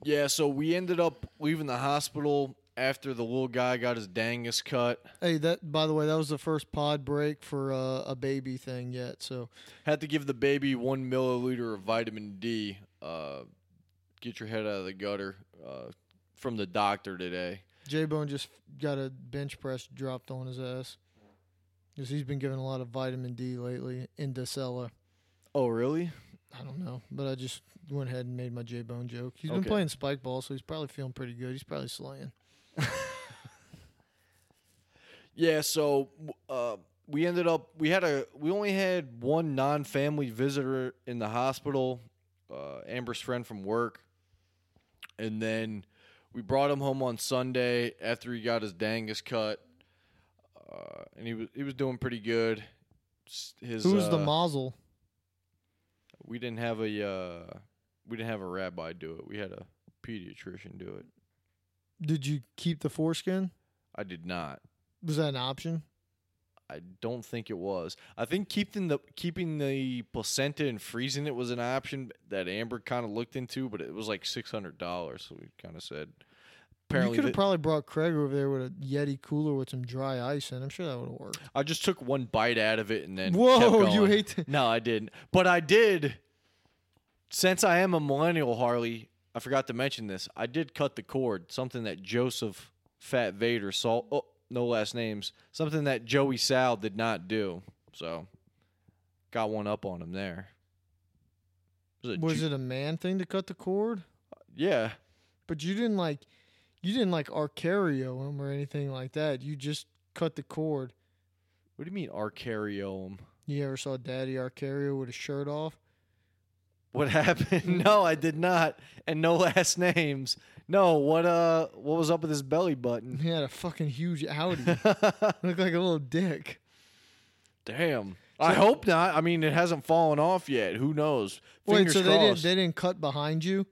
Yeah, so we ended up leaving the hospital after the little guy got his dangus cut. Hey, that by the way, that was the first pod break for a baby thing yet. So had to give the baby 1 milliliter of vitamin D. Get your head out of the gutter from the doctor today. J-Bone just got a bench press dropped on his ass because he's been given a lot of vitamin D lately in Dacella. Oh, really? I don't know, but I just went ahead and made my J-Bone joke. He's been playing spike ball, so he's probably feeling pretty good. He's probably slaying. Yeah, so we ended up we only had one non-family visitor in the hospital, Amber's friend from work, and then we brought him home on Sunday after he got his dangus cut, and he was doing pretty good. Who's the mazel? We didn't have a rabbi do it. We had a pediatrician do it. Did you keep the foreskin? I did not. Was that an option? I don't think it was. I think keeping the placenta and freezing it was an option that Amber kind of looked into, but it was like $600, so we kind of said. Apparently you could have probably brought Craig over there with a Yeti cooler with some dry ice in. I'm sure that would have worked. I just took one bite out of it and then kept going. You hate that. No, I didn't. But I did. Since I am a millennial, Harley, I forgot to mention this. I did cut the cord, something that Joseph Fat Vader saw. Oh, no last names. Something that Joey Sal did not do. So, got one up on him there. Was it a man thing to cut the cord? Yeah. But you didn't like arcario him or anything like that. You just cut the cord. What do you mean arcario him? You ever saw Daddy Arcario with his shirt off? What happened? No, I did not. And no last names. No, what was up with his belly button? He had a fucking huge Audi. Looked like a little dick. Damn. So, I hope not. I mean, it hasn't fallen off yet. Who knows? Fingers crossed. They didn't cut behind you?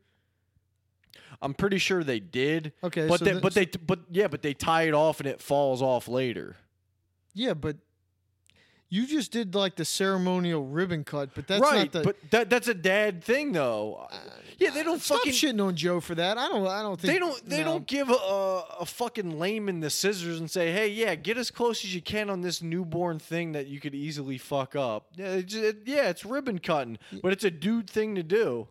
I'm pretty sure they did. Okay, but so they tie it off and it falls off later. Yeah, but you just did like the ceremonial ribbon cut, but that's right, not the. But that's a dad thing, though. Yeah, they don't fucking shitting on Joe for that. I don't think they don't give a fucking layman the scissors and say, hey, yeah, get as close as you can on this newborn thing that you could easily fuck up. Yeah, it's ribbon cutting, but it's a dude thing to do.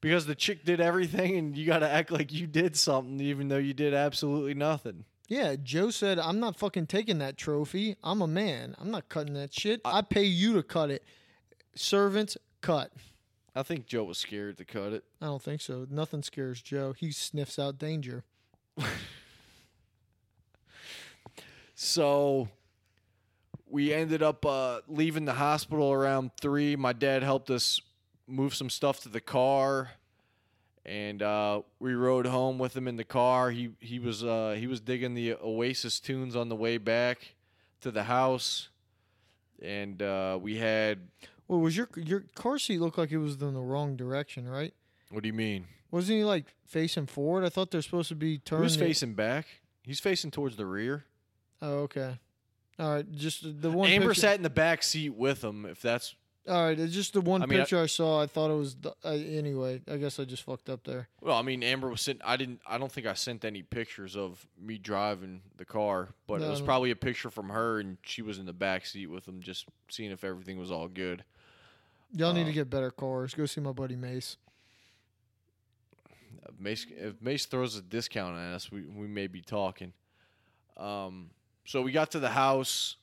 Because the chick did everything, and you got to act like you did something, even though you did absolutely nothing. Yeah, Joe said, I'm not fucking taking that trophy. I'm a man. I'm not cutting that shit. I pay you to cut it. Servants, cut. I think Joe was scared to cut it. I don't think so. Nothing scares Joe. He sniffs out danger. So, we ended up leaving the hospital around 3. My dad helped us move some stuff to the car, and we rode home with him in the car. He was digging the Oasis tunes on the way back to the house, and we had. Well, was your car seat looked like it was in the wrong direction, right? What do you mean? Wasn't he like facing forward? I thought they're supposed to be turning. Who's facing back? He's facing towards the rear. Oh, okay. All right, just the one. Amber sat in the back seat with him. If that's. All right, it's just the one picture I saw. I thought it was anyway. I guess I just fucked up there. Well, I mean, Amber was sitting. I don't think I sent any pictures of me driving the car, but it was probably a picture from her, and she was in the back seat with them, just seeing if everything was all good. Y'all need to get better cars. Go see my buddy Mace. If Mace throws a discount at us, we may be talking. So we got to the house.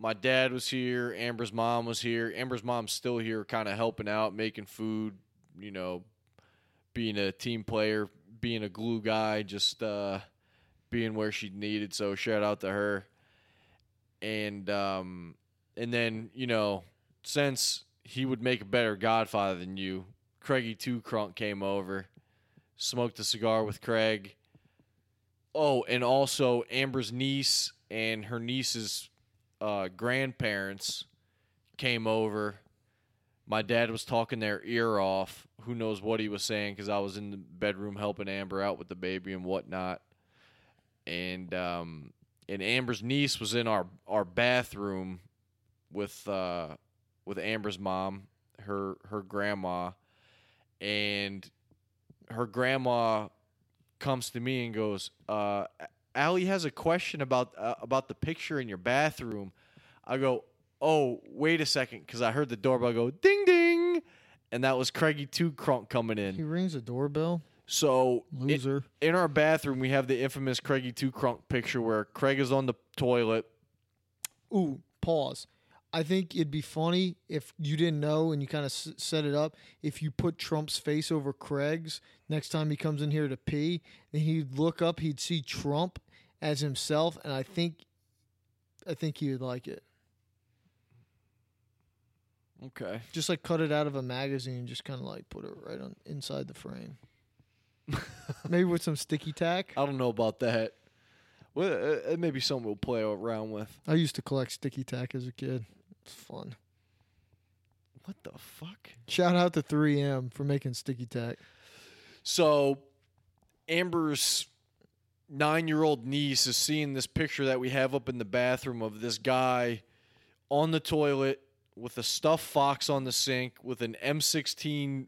My dad was here. Amber's mom was here. Amber's mom's still here, kind of helping out, making food, you know, being a team player, being a glue guy, just being where she needed. So shout out to her. And then, you know, since he would make a better godfather than you, Craigie Two Crunk came over, smoked a cigar with Craig. Oh, and also Amber's niece and her niece's grandparents came over. My dad was talking their ear off. Who knows what he was saying, because I was in the bedroom helping Amber out with the baby and whatnot. And Amber's niece was in our bathroom with Amber's mom, her grandma. And her grandma comes to me and goes, Allie has a question about the picture in your bathroom. I go, oh, wait a second, because I heard the doorbell go ding ding, and that was Craigie Two Crunk coming in. He rings the doorbell. So loser. In our bathroom, we have the infamous Craigie Two Crunk picture where Craig is on the toilet. Ooh, pause. I think it'd be funny if you didn't know and you kind of set it up. If you put Trump's face over Craig's next time he comes in here to pee, and he'd look up, he'd see Trump as himself, and I think he would like it. Okay. Just like cut it out of a magazine and just kind of like put it right on inside the frame. Maybe with some sticky tack. I don't know about that. Well, it may be something we'll play around with. I used to collect sticky tack as a kid. It's fun. What the fuck? Shout out to 3M for making sticky tack. So Amber's 9-year-old niece is seeing this picture that we have up in the bathroom of this guy on the toilet with a stuffed fox on the sink with an M16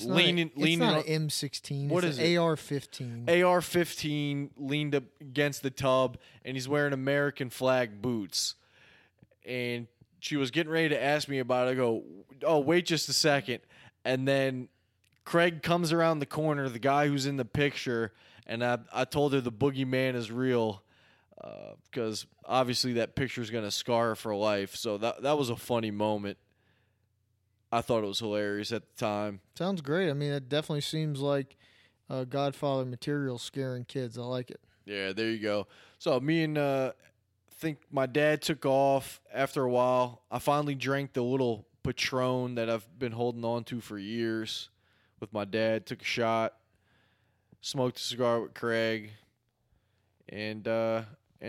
leaning. It's not an M16. What is it? AR-15 leaned up against the tub, and he's wearing American flag boots. And she was getting ready to ask me about it. I go, oh, wait just a second. And then Craig comes around the corner, the guy who's in the picture, and I told her the boogeyman is real because obviously that picture is going to scar her for life. So that was a funny moment. I thought it was hilarious at the time. Sounds great. I mean, it definitely seems like Godfather material scaring kids. I like it. Yeah, there you go. So me and I think my dad took off after a while. I finally drank the little Patron that I've been holding on to for years with my dad. Took a shot, smoked a cigar with Craig, and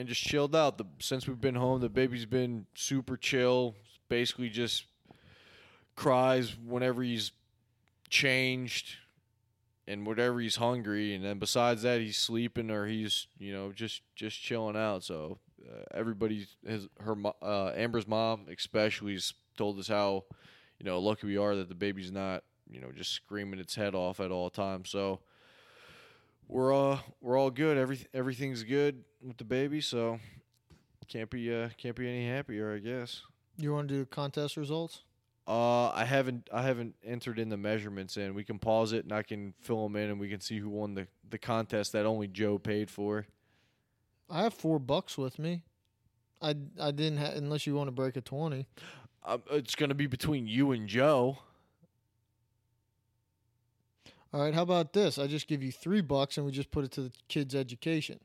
just chilled out. Since we've been home, the baby's been super chill, basically just cries whenever he's changed and whatever he's hungry, and then besides that he's sleeping or he's, you know, just chilling out. So everybody Amber's mom especially has told us how, you know, lucky we are that the baby's not, you know, just screaming its head off at all times. So we're all good. Everything's good with the baby, so can't be any happier, I guess. You want to do contest results? I haven't entered in the measurements in. We can pause it and I can fill them in and we can see who won the contest that only Joe paid for. I have $4 with me. I didn't have, unless you want to break a 20. It's going to be between you and Joe. All right, how about this? I just give you $3 and we just put it to the kids' education.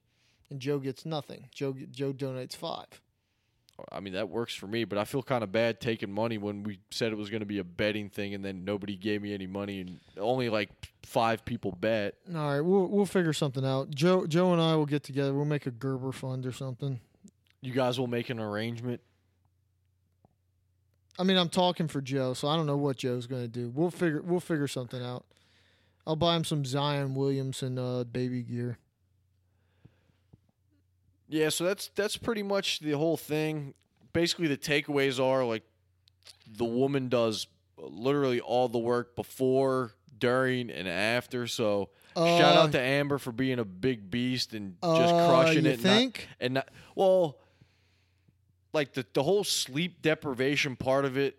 And Joe gets nothing. Joe donates 5. I mean, that works for me, but I feel kind of bad taking money when we said it was going to be a betting thing and then nobody gave me any money and only like 5 people bet. All right, we'll figure something out. Joe and I will get together. We'll make a Gerber fund or something. You guys will make an arrangement? I mean, I'm talking for Joe, so I don't know what Joe's going to do. We'll figure something out. I'll buy him some Zion Williamson baby gear. Yeah, so that's pretty much the whole thing. Basically, the takeaways are, like, the woman does literally all the work before, during, and after. So shout out to Amber for being a big beast and just crushing it. You think? Well, like, the whole sleep deprivation part of it,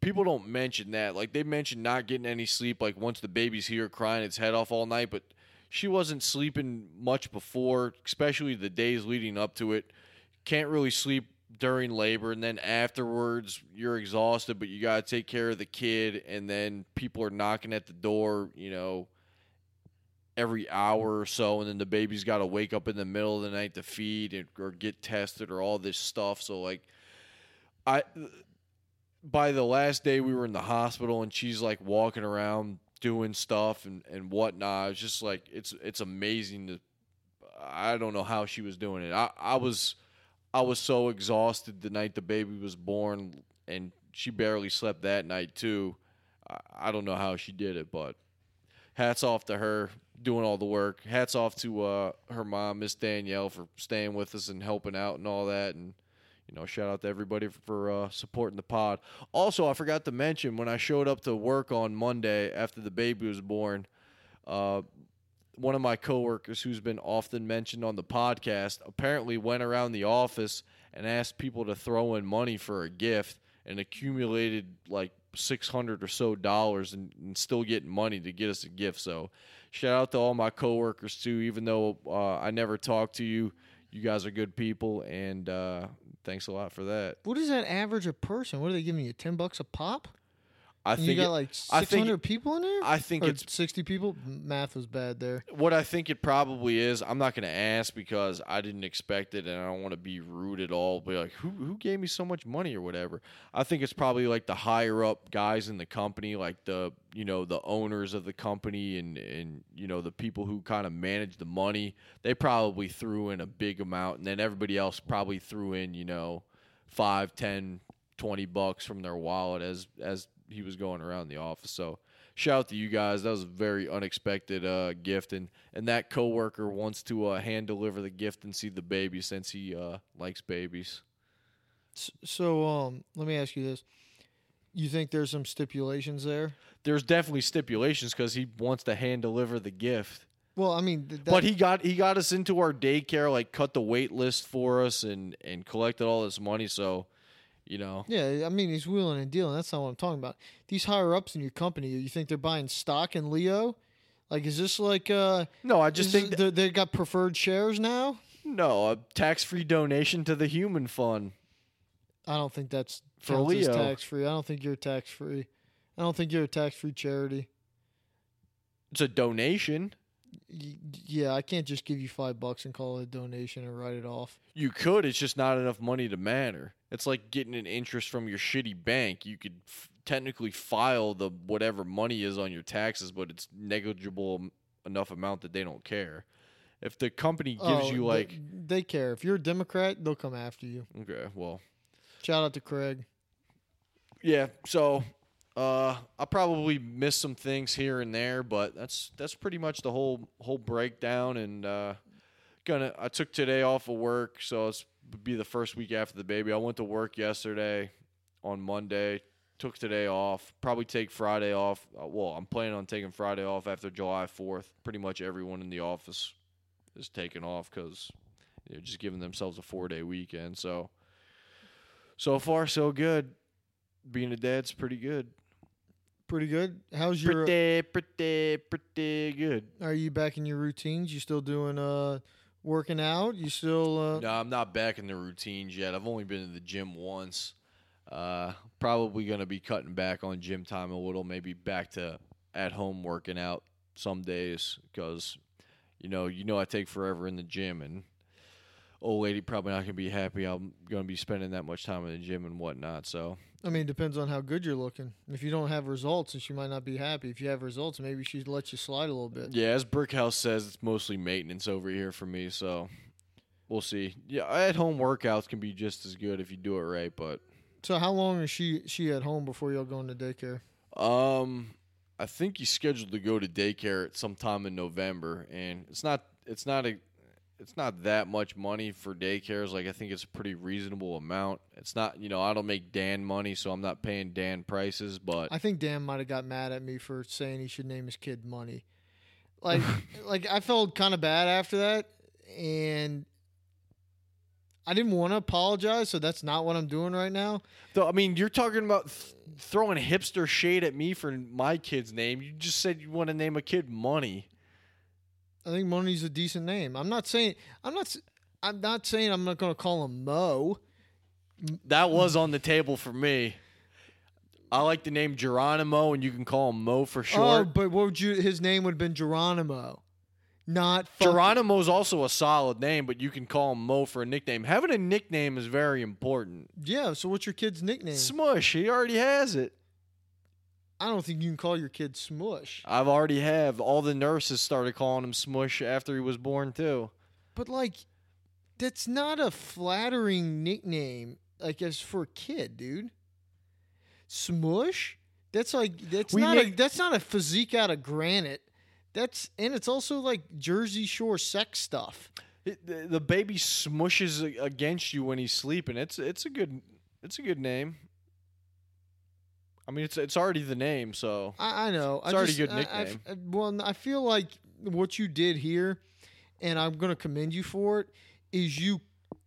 people don't mention that. Like, they mention not getting any sleep, like, once the baby's here crying its head off all night, but she wasn't sleeping much before, especially the days leading up to it. Can't really sleep during labor, and then afterwards you're exhausted, but you got to take care of the kid, and then people are knocking at the door, you know, every hour or so, and then the baby's got to wake up in the middle of the night to feed or get tested or all this stuff. So, like, by the last day we were in the hospital, and she's, like, walking around doing stuff and whatnot. It's just like it's amazing to, I don't know how she was doing it. I was so exhausted the night the baby was born, and she barely slept that night too. I don't know how she did it, but hats off to her doing all the work. Hats off to her mom, Miss Danielle, for staying with us and helping out and all that. And, you know, shout out to everybody for supporting the pod. Also, I forgot to mention, when I showed up to work on Monday after the baby was born, one of my coworkers who's been often mentioned on the podcast apparently went around the office and asked people to throw in money for a gift and accumulated like $600 or so dollars and still getting money to get us a gift. So shout out to all my coworkers too, even though I never talked to you. You guys are good people, and thanks a lot for that. What is that average a person? What are they giving you, $10 a pop? I think you got like 600 people in there? I think it's 60 people? Math was bad there. What I think it probably is, I'm not going to ask because I didn't expect it, and I don't want to be rude at all, but like, who gave me so much money or whatever? I think it's probably like the higher-up guys in the company, like the, you know, the owners of the company and you know, the people who kind of manage the money. They probably threw in a big amount, and then everybody else probably threw in, you know, $5, $10, $20 from their wallet as he was going around the office. So shout out to you guys. That was a very unexpected gift, and that coworker wants to hand deliver the gift and see the baby since he likes babies. So let me ask you this. You think there's some stipulations there? There's definitely stipulations because he wants to hand deliver the gift. Well, I mean, but he got us into our daycare, like cut the wait list for us, and collected all this money. So, you know. Yeah, I mean, he's wheeling and dealing. That's not what I'm talking about. These higher ups in your company, you think they're buying stock in Leo? Like, is this like? No, I just think they got preferred shares now. No, a tax-free donation to the Human Fund. I don't think that's for Leo. Tax-free. I don't think you're tax-free. I don't think you're a tax-free charity. It's a donation. Yeah, I can't just give you $5 and call it a donation and write it off. You could. It's just not enough money to matter. It's like getting an interest from your shitty bank. You could technically file the whatever money is on your taxes, but it's negligible enough amount that they don't care. If the company gives you like... They care. If you're a Democrat, they'll come after you. Okay, well... Shout out to Craig. Yeah, so... I probably missed some things here and there, but that's pretty much the whole breakdown. And I took today off of work, so it's be the first week after the baby. I went to work yesterday on Monday, took today off. Probably take Friday off. Well, I'm planning on taking Friday off after July 4th. Pretty much everyone in the office is taking off because they're just giving themselves a 4-day weekend. So far so good. Being a dad's pretty good. Pretty good. How's your pretty good? Are you back in your routines? You still doing working out? You still No, I'm not back in the routines yet. I've only been to the gym once. Probably gonna be cutting back on gym time a little. Maybe back to at home working out some days because you know I take forever in the gym, and old lady probably not gonna be happy. I'm gonna be spending that much time in the gym and whatnot. So. I mean, it depends on how good you're looking. If you don't have results, she might not be happy. If you have results, maybe she'd let you slide a little bit. Yeah, as Brickhouse says, it's mostly maintenance over here for me, so we'll see. Yeah, at-home workouts can be just as good if you do it right, but... So how long is she at home before y'all going to daycare? I think he's scheduled to go to daycare at some time in November, and it's not that much money for daycares. Like, I think it's a pretty reasonable amount. It's not, I don't make Dan money, so I'm not paying Dan prices, but... I think Dan might have got mad at me for saying he should name his kid Money. Like I felt kind of bad after that, and I didn't want to apologize, so that's not what I'm doing right now. Though, I mean, you're talking about throwing hipster shade at me for my kid's name. You just said you want to name a kid Money. I think Money's a decent name. I'm not saying I'm not going to call him Mo. That was on the table for me. I like the name Geronimo, and you can call him Mo for short. Oh, but his name would have been Geronimo. Not Geronimo's also a solid name, but you can call him Mo for a nickname. Having a nickname is very important. Yeah, so what's your kid's nickname? Smush. He already has it. I don't think you can call your kid Smush. I've already have. All the nurses started calling him Smush after he was born, too. But, that's not a flattering nickname, as for a kid, dude. Smush? That's not a physique out of granite. And it's also, Jersey Shore sex stuff. The baby smushes against you when he's sleeping. It's a good name. I mean, it's already the name, so... I know. It's already a good nickname. I feel like what you did here, and I'm going to commend you for it, is you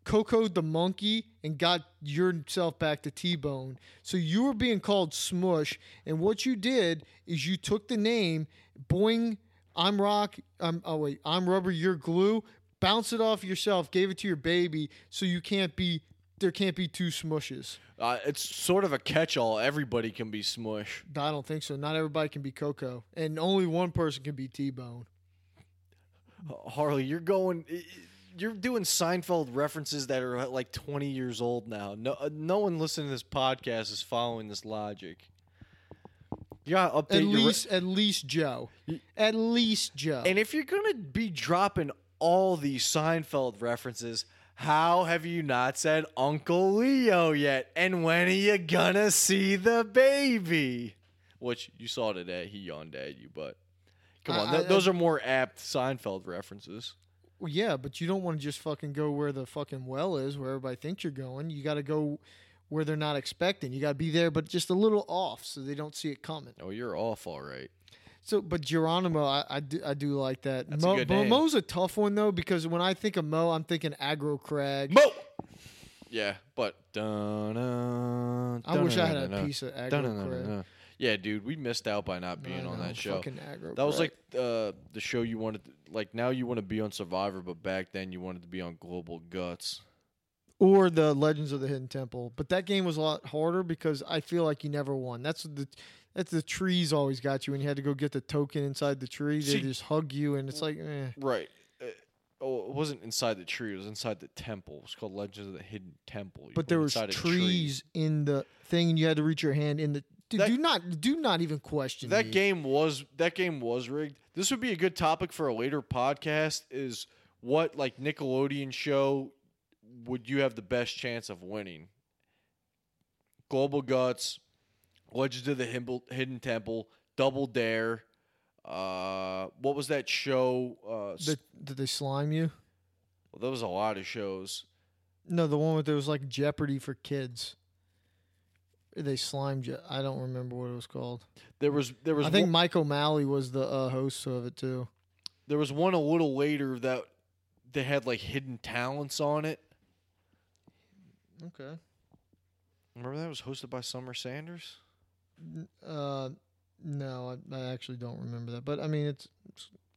cocoed the monkey and got yourself back to T-Bone. So you were being called Smush, and what you did is you took the name, boing, I'm rock, I'm rubber, you're glue, bounce it off yourself, gave it to your baby, so there can't be two Smushes. It's sort of a catch-all. Everybody can be Smush. I don't think so. Not everybody can be Coco. And only one person can be T-Bone. Harley, you're doing Seinfeld references that are 20 years old now. No one listening to this podcast is following this logic. You got to update at least Joe. At least Joe. And if you're going to be dropping all these Seinfeld references... How have you not said Uncle Leo yet? And when are you gonna see the baby? Which you saw today. He yawned at you, but come on. Those are more apt Seinfeld references. Well, yeah, but you don't want to just fucking go where the fucking well is, where everybody thinks you're going. You got to go where they're not expecting. You got to be there, but just a little off so they don't see it coming. Oh, you're off all right. So, but Geronimo, I do like that. That's a good name. Mo's a tough one, though, because when I think of Mo, I'm thinking Aggro Crag. Mo! Yeah, but... I wish I had a piece of Aggro Crag. Yeah, dude, we missed out by not being on that show. Fucking Aggro Crag. That was like the show you wanted... Like, now you want to be on Survivor, but back then you wanted to be on Global Guts. Or the Legends of the Hidden Temple. But that game was a lot harder because I feel like you never won. That's the trees always got you when you had to go get the token inside the tree. They just hug you, and it's like, eh. Right. Oh, it wasn't inside the tree. It was inside the temple. It was called Legends of the Hidden Temple. But there was trees in the thing, and you had to reach your hand in the... Dude, do not even question that me. That game was rigged. This would be a good topic for a later podcast, is what, like, Nickelodeon show would you have the best chance of winning? Global Guts... Legends of the Hidden Temple, Double Dare. What was that show? Did they slime you? Well, there was a lot of shows. No, the one with there was like Jeopardy for kids. They slimed you. I don't remember what it was called. There was. I think Mike O'Malley was the host of it too. There was one a little later that they had like Hidden Talents on it. Okay. Remember that was hosted by Summer Sanders? No, I actually don't remember that. But, I mean, it's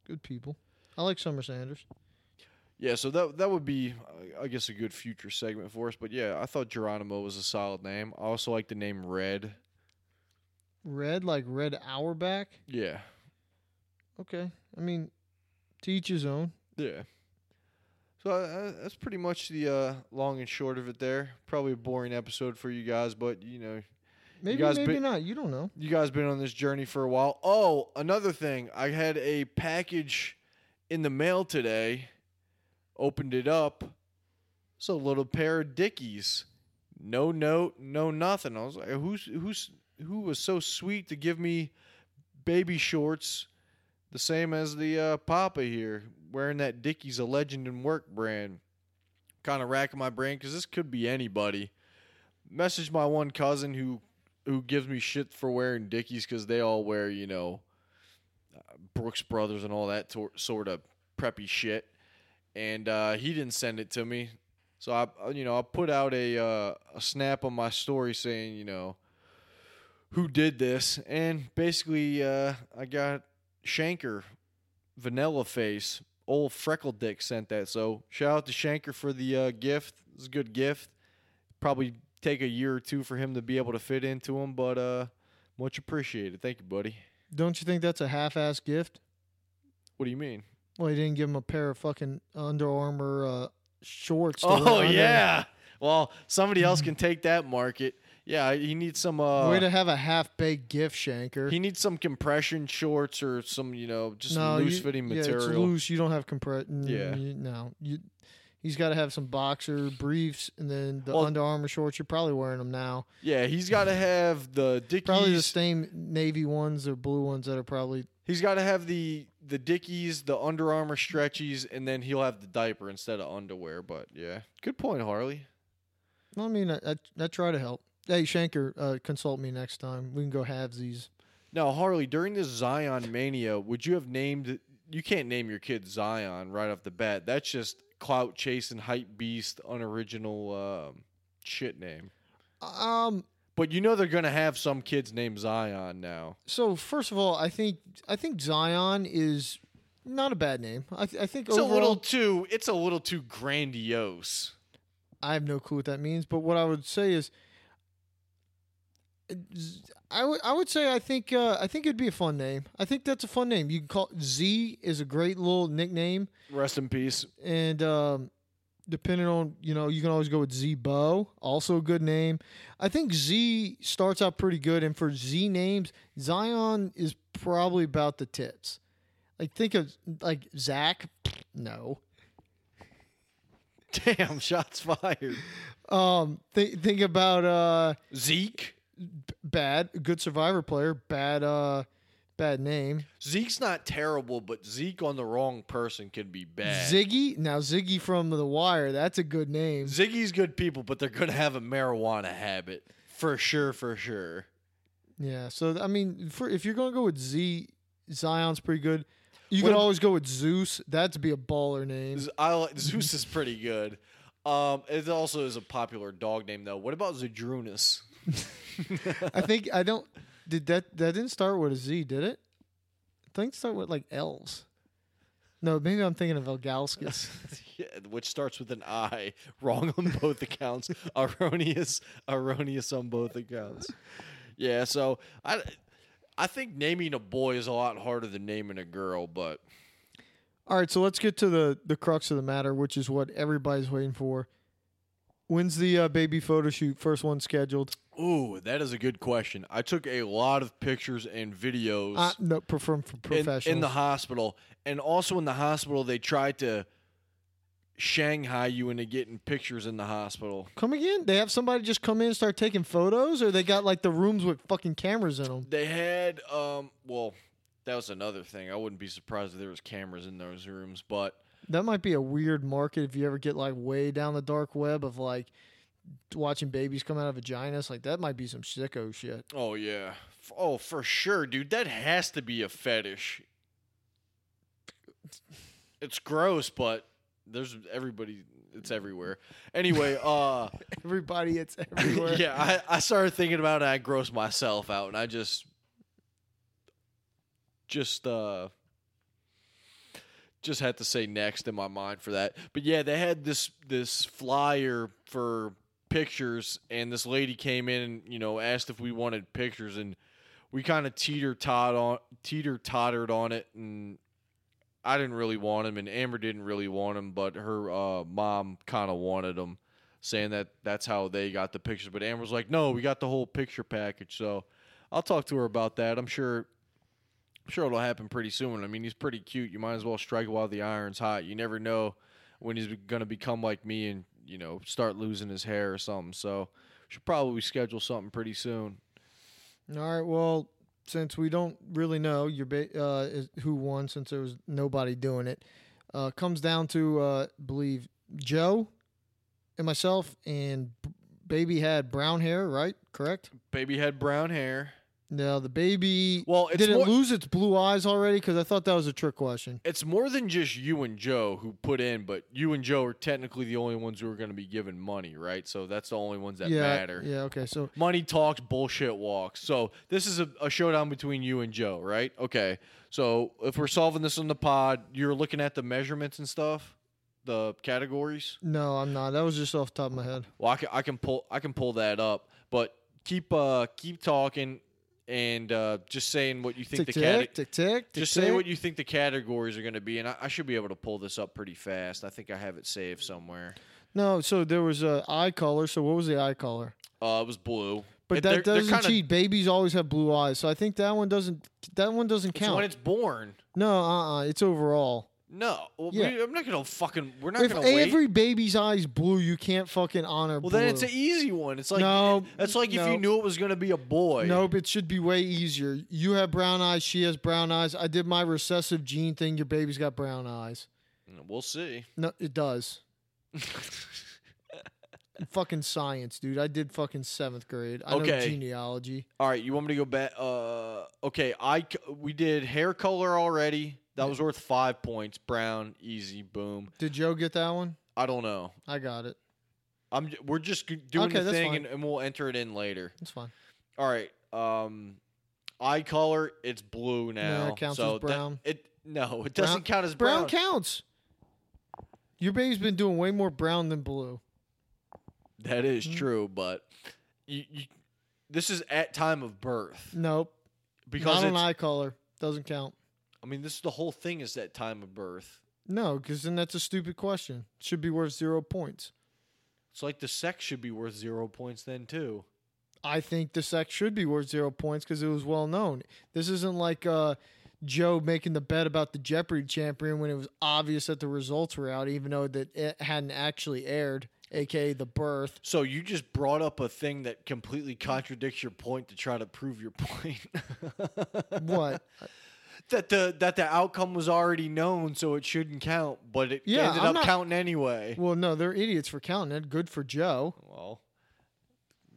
good people. I like Summer Sanders. Yeah, so that would be, I guess, a good future segment for us. But, yeah, I thought Geronimo was a solid name. I also like the name Red. Red? Like Red Auerbach? Yeah. Okay. I mean, to each his own. Yeah. So that's pretty much the long and short of it there. Probably a boring episode for you guys, but, you know... Maybe not. You don't know. You guys been on this journey for a while. Oh, another thing. I had a package in the mail today. Opened it up. It's a little pair of Dickies. No note, no nothing. I was like, who was so sweet to give me baby shorts, the same as the Papa here, wearing that Dickies, a Legend in Work brand. Kind of racking my brain because this could be anybody. Messaged my one cousin who gives me shit for wearing Dickies because they all wear, you know, Brooks Brothers and all that sort of preppy shit. And he didn't send it to me. So, I put out a snap on my story saying, you know, who did this. And basically I got Shanker Vanilla Face. Old Freckle Dick sent that. So shout out to Shanker for the gift. It's a good gift. Probably take a year or two for him to be able to fit into him, but much appreciated. Thank you, buddy. Don't you think that's a half-ass gift? What do you mean? Well, he didn't give him a pair of fucking Under Armour shorts. Oh, yeah. Well, somebody else can take that market. Yeah, he needs some... way to have a half-baked gift, Shanker. He needs some compression shorts or some, you know, just loose-fitting material. Yeah, it's loose. You don't have compression. Yeah. He's got to have some boxer briefs, and then the Under Armour shorts. You're probably wearing them now. Yeah, he's got to have the Dickies. Probably the same navy ones or blue ones that are probably... He's got to have the Dickies, the Under Armour stretchies, and then he'll have the diaper instead of underwear. But, yeah. Good point, Harley. Well, I mean, I try to help. Hey, Shanker, consult me next time. We can go halvesies. Now, Harley, during this Zion mania, would you have named... You can't name your kid Zion right off the bat. That's just... Clout chasing, hype beast, unoriginal shit name. But you know they're gonna have some kids named Zion now. So first of all, I think Zion is not a bad name. I think it's overall, It's a little too grandiose. I have no clue what that means, but what I would say is, I think it'd be a fun name. I think that's a fun name. You can call it Z is a great little nickname. Rest in peace. And depending on, you know, you can always go with Z-Bo, also a good name. I think Z starts out pretty good, and for Z names, Zion is probably about the tits. Like think of like Zach. No. Damn, shots fired. Think about Zeke. bad, good Survivor player, bad name. Zeke's not terrible, but Zeke on the wrong person can be bad. Ziggy from The Wire, that's a good name. Ziggy's good people, but they're going to have a marijuana habit for sure. Yeah, so I mean, if you're going to go with Zion's pretty good. You could always go with Zeus. That'd be a baller name. Zeus is pretty good. It also is a popular dog name, though. What about Zudrunus? That didn't start with a Z, did it? I think it started with, like, L's. No, maybe I'm thinking of Elgalskis. Yeah, which starts with an I. Wrong on both accounts. Erroneous on both accounts. Yeah, so I think naming a boy is a lot harder than naming a girl, but... All right, so let's get to the crux of the matter, which is what everybody's waiting for. When's the baby photo shoot? First one scheduled. Ooh, that is a good question. I took a lot of pictures and videos from professionals. In the hospital. And also in the hospital, they tried to Shanghai you into getting pictures in the hospital. Come again? They have somebody just come in and start taking photos, or they got like the rooms with fucking cameras in them? They had, well, that was another thing. I wouldn't be surprised if there was cameras in those rooms, but that might be a weird market if you ever get like way down the dark web of like watching babies come out of vaginas. Like that might be some sicko shit. Oh yeah. Oh, for sure, dude. That has to be a fetish. It's gross, but it's everywhere. Anyway, it's everywhere. Yeah, I started thinking about it, and I grossed myself out, and I just had to say next in my mind for that. But yeah, they had this flyer for pictures, and this lady came in and, you know, asked if we wanted pictures, and we kind of teeter-tottered on it, and I didn't really want him, and Amber didn't really want him, but her mom kind of wanted him, saying that that's how they got the pictures. But Amber's like, no, we got the whole picture package, so I'll talk to her about that. I'm sure it'll happen pretty soon. I mean, he's pretty cute. You might as well strike while the iron's hot. You never know when he's going to become like me and, you know, start losing his hair or something. So should probably schedule something pretty soon. All right, well... Since we don't really know who won, since there was nobody doing it, comes down to, I believe, Joe and myself, and baby had brown hair, right? Correct? Baby had brown hair. Now, the baby, did it lose its blue eyes already? Because I thought that was a trick question. It's more than just you and Joe who put in, but you and Joe are technically the only ones who are going to be given money, right? So that's the only ones that matter. Yeah, okay. So money talks, bullshit walks. So this is a showdown between you and Joe, right? Okay. So if we're solving this on the pod, you're looking at the measurements and stuff? The categories? No, I'm not. That was just off the top of my head. Well, I can pull that up, but keep talking. And just saying what you think the categories are going to be, and I should be able to pull this up pretty fast. I think I have it saved somewhere. No, so there was an eye color. So what was the eye color? It was blue. But that doesn't cheat. Babies always have blue eyes, so I think that one doesn't. That one doesn't count. It's when it's born. No, it's overall. No, well, yeah. I'm not gonna fucking. We're not gonna wait. If every baby's eyes blue, you can't fucking honor. Well, blue. Then it's an easy one. It's like if you knew it was gonna be a boy. Nope, it should be way easier. You have brown eyes. She has brown eyes. I did my recessive gene thing. Your baby's got brown eyes. We'll see. No, it does. Fucking science, dude. I did fucking seventh grade. I know genealogy. All right, you want me to go back? Okay. We did hair color already. That was worth 5 points. Brown, easy, boom. Did Joe get that one? I don't know. I got it. We're just doing the thing, and we'll enter it in later. That's fine. All right. Eye color, it's blue now. Yeah, it counts as brown. Doesn't count as brown. Brown counts. Your baby's been doing way more brown than blue. That is true, but this is at time of birth. Nope. Because not an eye color. Doesn't count. I mean, the whole thing is that time of birth. No, because then that's a stupid question. It should be worth 0 points. It's like the sex should be worth 0 points then, too. I think the sex should be worth 0 points because it was well known. This isn't like Joe making the bet about the Jeopardy champion when it was obvious that the results were out, even though that it hadn't actually aired, aka the birth. So you just brought up a thing that completely contradicts your point to try to prove your point. What? That the outcome was already known, so it shouldn't count, but it ended up counting anyway. Well, no, they're idiots for counting it. Good for Joe. Well,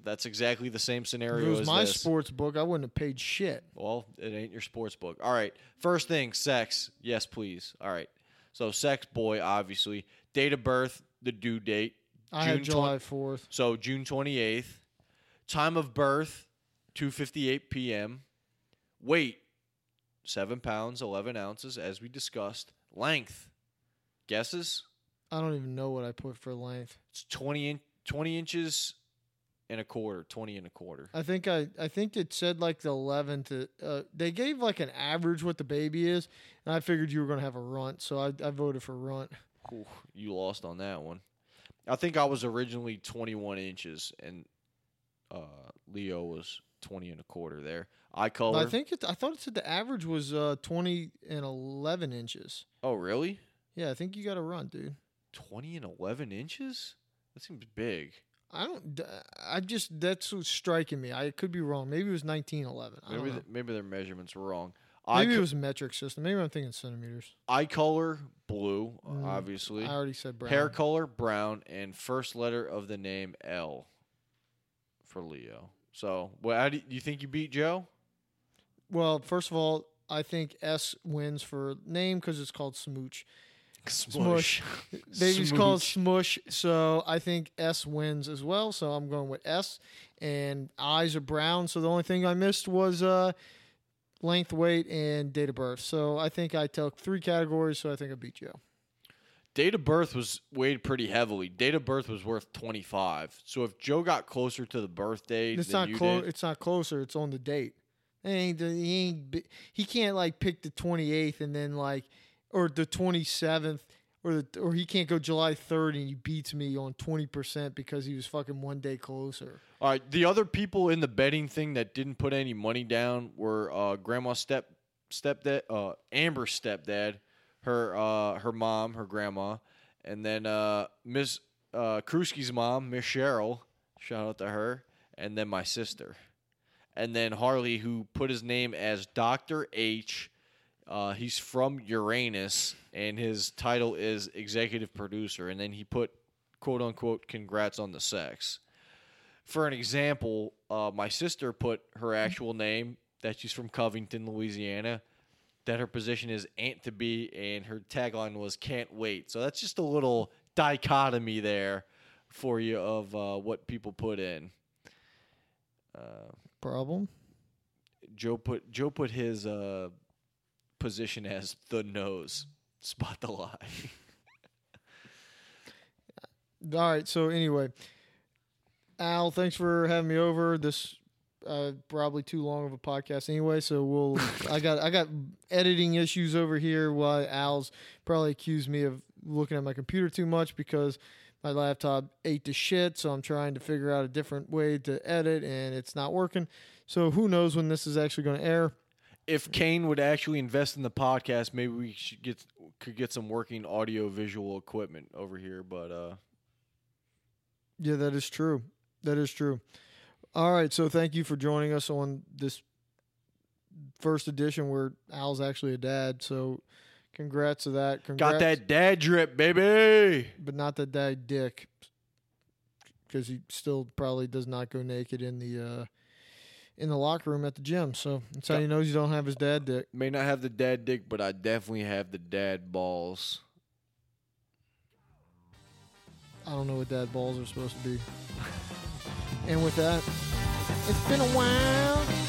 that's exactly the same scenario as this. If it was my sports book, I wouldn't have paid shit. Well, it ain't your sports book. All right, first thing, sex. Yes, please. All right, so sex, boy, obviously. Date of birth, the due date. I had July 4th. So June 28th. Time of birth, 2:58 p.m. Weight, 7 pounds, 11 ounces, as we discussed. Length. Guesses? I don't even know what I put for length. It's 20 and a quarter. I think it said like the 11th. They gave like an average what the baby is, and I figured you were going to have a runt, so I voted for runt. Ooh, you lost on that one. I think I was originally 21 inches, and Leo was 20 and a quarter there. Eye color. I thought it said the average was 20 and 11 inches. Oh, really? Yeah, I think you got to run, dude. 20 and 11 inches? That seems big. That's what's striking me. I could be wrong. Maybe it was 1911. Maybe their measurements were wrong. Maybe it was a metric system. Maybe I'm thinking centimeters. Eye color, blue, obviously. I already said brown. Hair color, brown, and first letter of the name, L, for Leo. So, how do you think you beat Joe? Well, first of all, I think S wins for name because it's called Smooch. Smush. Baby's called Smush, so I think S wins as well, so I'm going with S. And eyes are brown, so the only thing I missed was length, weight, and date of birth. So I think I took three categories, so I think I beat Joe. Date of birth was weighed pretty heavily. Date of birth was worth 25. So if Joe got closer to the birthday than you did... It's not closer. It's on the date. He can't, like, pick the 28th and then, like... Or the 27th, or he can't go July 3rd and he beats me on 20% because he was fucking one day closer. All right, the other people in the betting thing that didn't put any money down were Grandma's stepdad, Amber's stepdad, her mom, her grandma, and then Miss Krusky's mom, Miss Cheryl, shout out to her, and then my sister, and then Harley, who put his name as Dr. H. He's from Uranus, and his title is executive producer. And then he put, quote unquote, congrats on the sex. For an example, my sister put her actual name, that she's from Covington, Louisiana, that her position is aunt-to-be, and her tagline was can't wait. So that's just a little dichotomy there for you of what people put in. Problem? Joe put his... position as the nose. Spot the lie. All right, so anyway, Al, thanks for having me over. This probably too long of a podcast anyway, so we'll I got editing issues over here while Al's probably accused me of looking at my computer too much because my laptop ate to shit, so I'm trying to figure out a different way to edit and it's not working. So who knows when this is actually going to air. If Kane would actually invest in the podcast, maybe we should could get some working audio-visual equipment over here. But yeah, that is true. That is true. All right, so thank you for joining us on this first edition where Al's actually a dad. So congrats to that. Congrats. Got that dad drip, baby. But not the dad dick, because he still probably does not go naked in the locker room at the gym, so that's how he knows you don't have his dad dick. May not have the dad dick, but I definitely have the dad balls. I don't know what dad balls are supposed to be. And with that, it's been a while.